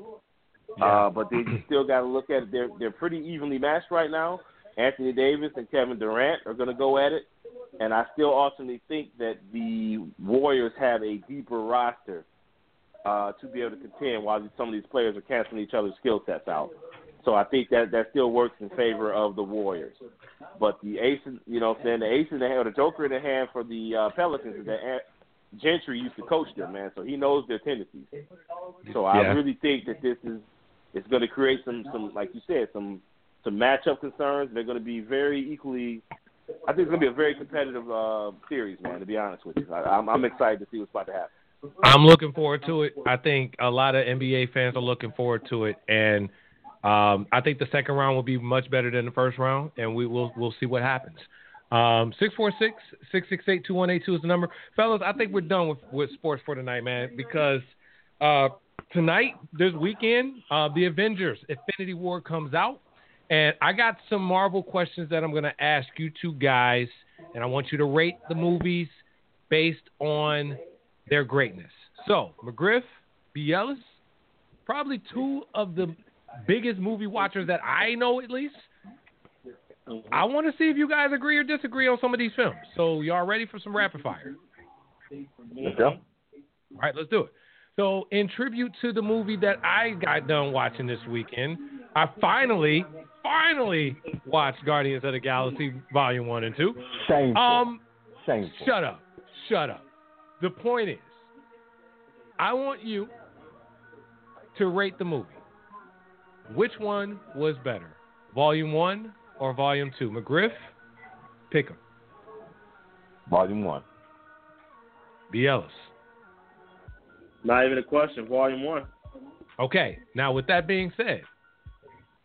Yeah. But they just still got to look at it. They're pretty evenly matched right now. Anthony Davis and Kevin Durant are going to go at it. And I still ultimately think that the Warriors have a deeper roster to be able to contend while some of these players are canceling each other's skill sets out. So I think that still works in favor of the Warriors. But the ace, you know, saying the ace in the hand or the joker in the hand for the Pelicans is that Gentry used to coach them, man, so he knows their tendencies. So I really think that it's going to create some like you said, some matchup concerns. They're going to be I think it's going to be a very competitive series, man, to be honest with you. I'm excited to see what's about to happen. I'm looking forward to it. I think a lot of NBA fans are looking forward to it, and I think the second round will be much better than the first round, and we'll see what happens. 646-668-2182 is the number. Fellas, I think we're done with sports for tonight, man, because tonight, this weekend, the Avengers Infinity War comes out, and I got some Marvel questions that I'm going to ask you two guys, and I want you to rate the movies based on their greatness. So, McGriff, Bielis, probably two of the biggest movie watchers that I know, at least. I want to see if you guys agree or disagree on some of these films. So y'all ready for some rapid fire? Let's go. All right, let's do it. So in tribute to the movie that I got done watching this weekend, I finally watched Guardians of the Galaxy Volume 1 and 2. Shameful. Shameful. Shut up. The point is, I want you to rate the movie. Which one was better? Volume 1 or Volume 2? McGriff, pick 'em. Volume 1. Bielis. Not even a question. Volume 1. Okay. Now, with that being said,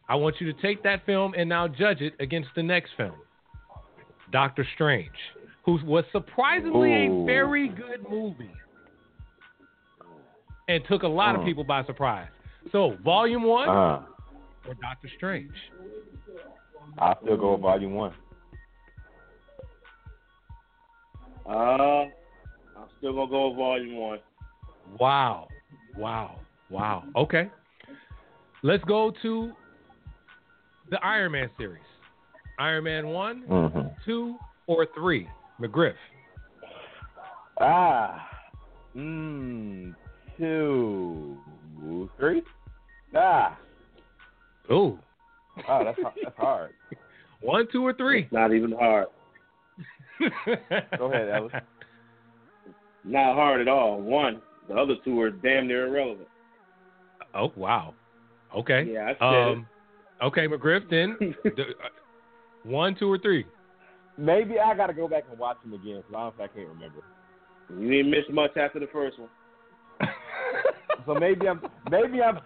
I want you to take that film and now judge it against the next film, Doctor Strange, who was surprisingly a very good movie and took a lot of people by surprise. So, Volume 1 or Doctor Strange? I'll still go with Volume 1. I'm still going to go with Volume 1. Wow. Okay. Let's go to the Iron Man series. Iron Man 1, 2, or 3. McGriff. 2, 3. Ooh. Oh, that's hard. 1, 2, or 3? It's not even hard. Go ahead, Ellis. Not hard at all. 1. The other 2 are damn near irrelevant. Oh, wow. Okay. Yeah, I said it. Okay, McGriff, then. 1, 2, or 3? Maybe I got to go back and watch them again because honestly, I can't remember. You didn't miss much after the first one. So maybe I'm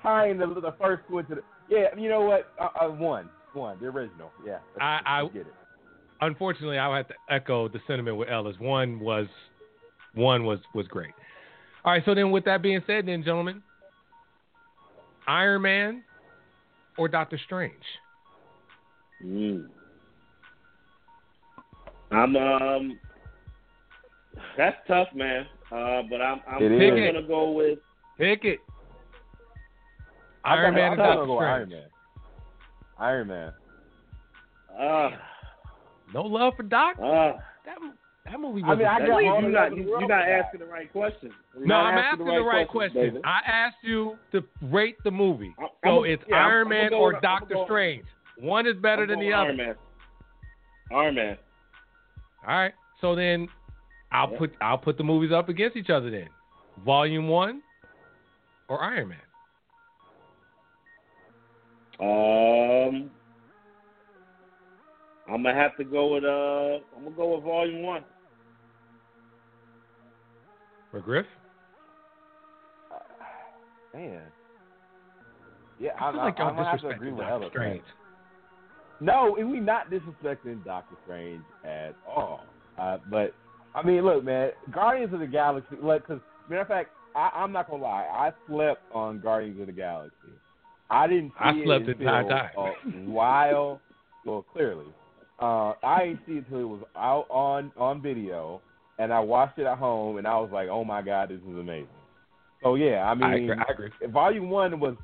tying the first one to the. Yeah, you know what? 1, the original. Yeah, I get it. unfortunately, I would have to echo the sentiment with Ellis. One was great. All right, so then with that being said, then, gentlemen, Iron Man or Doctor Strange? I'm that's tough, man. But I'm gonna go with Iron Man and Doctor Strange. Iron Man. No love for Doc? That movie was you're not asking the right question. No, I'm asking the right question. I asked you to rate the movie. Iron Man or Doctor Strange. One is better than the other. Iron Man. All right. So then I'll put the movies up against each other then. Volume 1 or Iron Man? I'm gonna have to go with Volume 1. McGriff? Man. Yeah, I'm gonna have to agree with Doctor Strange. No, we're not disrespecting Doctor Strange at all. But I mean, look, man, Guardians of the Galaxy. Like, cause matter of fact, I'm not gonna lie, I slept on Guardians of the Galaxy. I didn't. I slept the entire time. While. Well, clearly, I didn't see it until it was out on video, and I watched it at home, and I was like, "Oh my God, this is amazing!" So yeah, I mean, I agree. Volume 1 was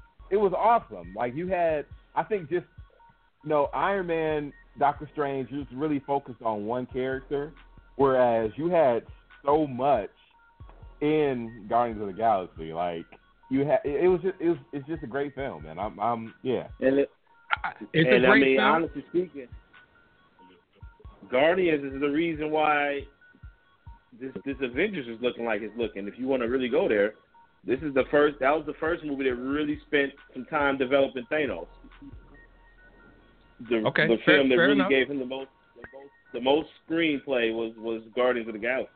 awesome. Like you had, I think, just Iron Man, Doctor Strange, you just really focused on one character, whereas you had so much in Guardians of the Galaxy. Like you had, it's just a great film, man. Yeah. Honestly speaking, Guardians is the reason why this Avengers is looking like it's looking. If you want to really go there, that was the first movie that really spent some time developing Thanos. The film that really gave him the most screenplay was Guardians of the Galaxy.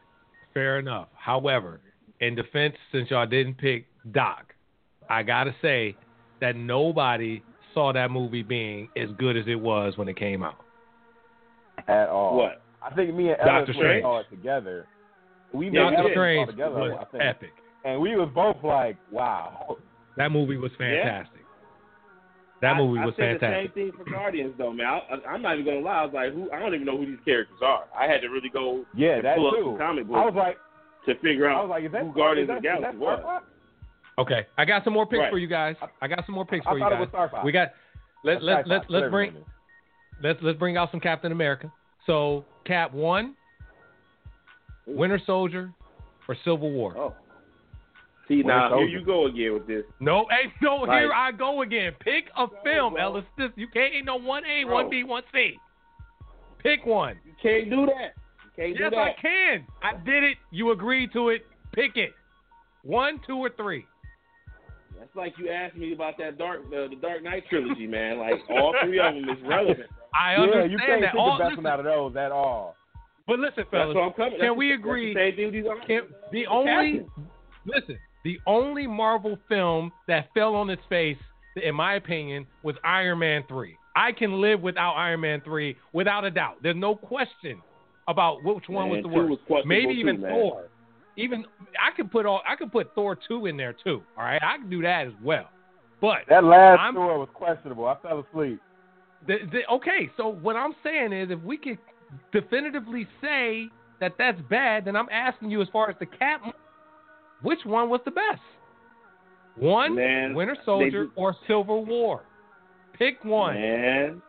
Fair enough. However, in defense, since y'all didn't pick Doc, I gotta say that nobody saw that movie being as good as it was when it came out. At all. What? I think me and Ellis saw it together. Doctor Strange was epic. And we were both like, wow. That movie was fantastic. Yeah. That movie was fantastic. I said the same thing for Guardians, though, man. I'm not even going to lie. I was like, I don't even know who these characters are. I had to really go pull up some comic books to figure out who Guardians of the Galaxy was. Okay, I got some more picks for you guys. We got let's bring out some Captain America. So Cap 1, Winter Soldier, or Civil War. Oh, see now here you go again with this. No, here I go again. Pick a film, Ellis. You can't ain't no 1A, 1B, 1C. Pick one. You can't do that. Yes, I can. I did it. You agreed to it. Pick it. 1, 2, or 3. That's like you asked me about that the Dark Knight trilogy, man. Like, all three of them is relevant. I understand you can't take the best one out of those at all. But listen, fellas, can we agree? The only Marvel film that fell on its face, in my opinion, was Iron Man 3. I can live without Iron Man 3, without a doubt. There's no question about which one was the worst. Maybe even 4. Even I could put Thor 2 in there too. All right, I can do that as well. But that last Thor was questionable. I fell asleep. So what I'm saying is, if we could definitively say that that's bad, then I'm asking you as far as the Cap, which one was the best? Winter Soldier or Civil War? Pick one. Man.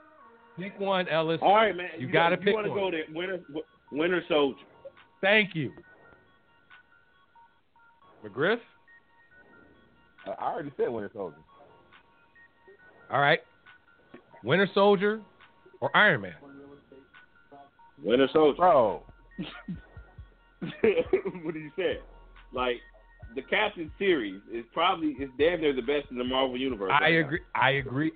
Pick one, Ellis. All right, man. You gotta pick one. You want to go there? Winter Soldier. Thank you. McGriff? I already said Winter Soldier. All right. Winter Soldier or Iron Man? Winter Soldier. Bro. What do you say? Like, the Captain series is probably, it's damn near the best in the Marvel Universe. I agree.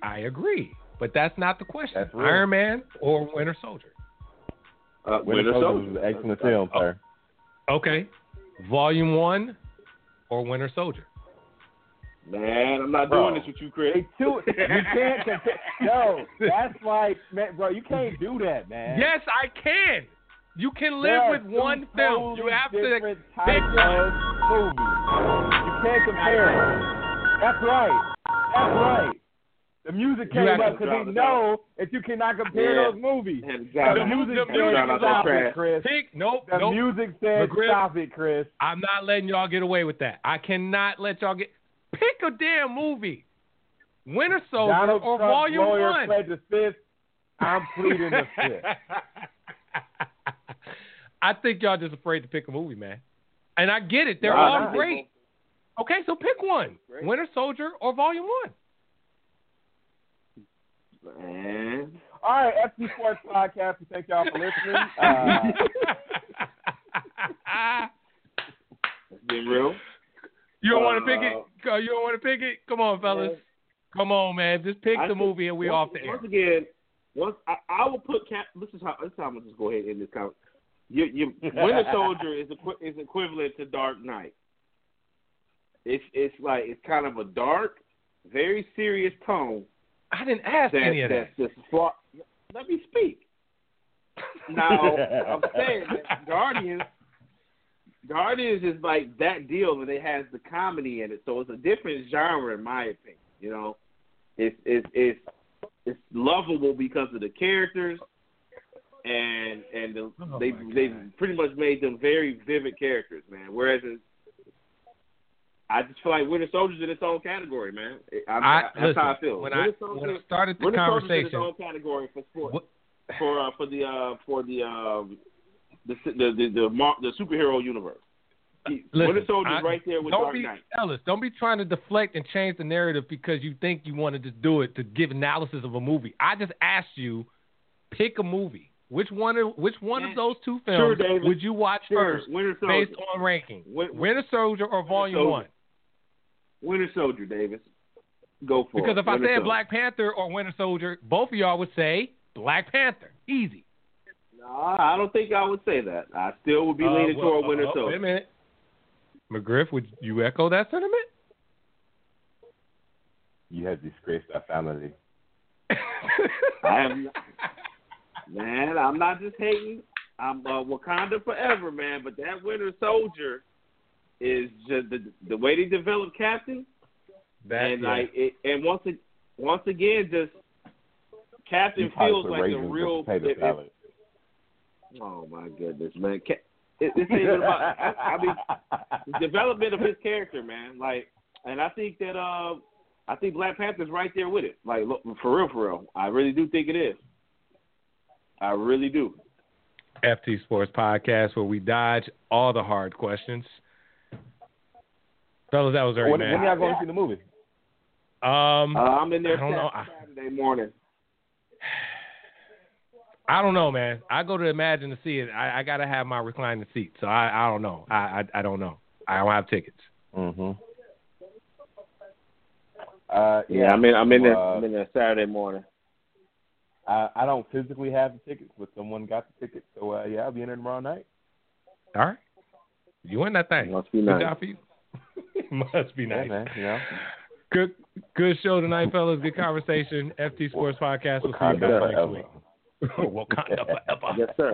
But that's not the question. Iron Man or Winter Soldier? Winter Soldier is an excellent film, sir. Okay. Volume 1 or Winter Soldier? Man, I'm not doing this with you, Chris. You can't. No, that's like, man, bro, you can't do that, man. Yes, I can. You can live with one film. You have to pick one movie. You can't compare it. That's right. The music came up because they know that you cannot compare those movies. The music, stop it, Chris. The music said, stop it, Chris. I'm not letting y'all get away with that. I cannot let y'all get. Pick a damn movie. Winter Soldier or Volume 1. I'm pleading the fifth. I think y'all just afraid to pick a movie, man. And I get it. They're all great. Okay, so pick one. Winter Soldier or Volume 1. Man. All right, FT Sports Podcast. We thank y'all for listening. It's been real. You don't want to pick it? You don't want to pick it? Come on, fellas. Man. Come on, man. Just pick the movie and we off the air. Once again, I will put – this is how I'm going to just go ahead and end this conversation. Winter Soldier is equivalent to Dark Knight. It's kind of a dark, very serious tone. I didn't ask any of that. Let me speak. Now, I'm saying that Guardians is like that deal, and it has the comedy in it, so it's a different genre in my opinion. You know, it's lovable because of the characters, and they've pretty much made them very vivid characters, man. Whereas I just feel like Winter Soldier's in its own category, man. That's how I feel. When I started the conversation, Winter Soldier's in its own category for sport, for the superhero universe. Winter Soldier's right there with Dark Knight. Ellis, don't be trying to deflect and change the narrative because you think you want to just do it to give analysis of a movie. I just asked you, pick a movie. Which one of those two films would you watch first, based on ranking? Winter Soldier or Volume 1? Winter Soldier, Davis. Go for it. Because if I said Black Panther or Winter Soldier, both of y'all would say Black Panther. Easy. No, I don't think I would say that. I still would be leaning toward Winter Soldier. Wait a minute. McGriff, would you echo that sentiment? You have disgraced our family. I have not. Man, I'm not just hating. I'm Wakanda forever, man. But that Winter Soldier is just the way they developed Captain. Once again, just Captain feels like the real. Oh my goodness, man! This ain't about. I mean, the development of his character, man. Like, and I think that I think Black Panther's right there with it. Like, look, for real, I really do think it is. I really do. FT Sports Podcast, where we dodge all the hard questions. Fellas, that was early, man. When are y'all going to see the movie? I'm in there Saturday morning. I don't know, man. I go to Imagine to see it. I got to have my reclining seat, so I don't know. I don't know. I don't have tickets. Mm-hmm. I'm in there Saturday morning. I don't physically have the tickets, but someone got the tickets. So, I'll be in there tomorrow night. All right. You in that thing. Must be nice. Good job for you. Must be nice. Man, you know? Good show tonight, fellas. Good conversation. FT Sports Podcast. We'll see you guys next week. Wakanda forever. Yes, sir.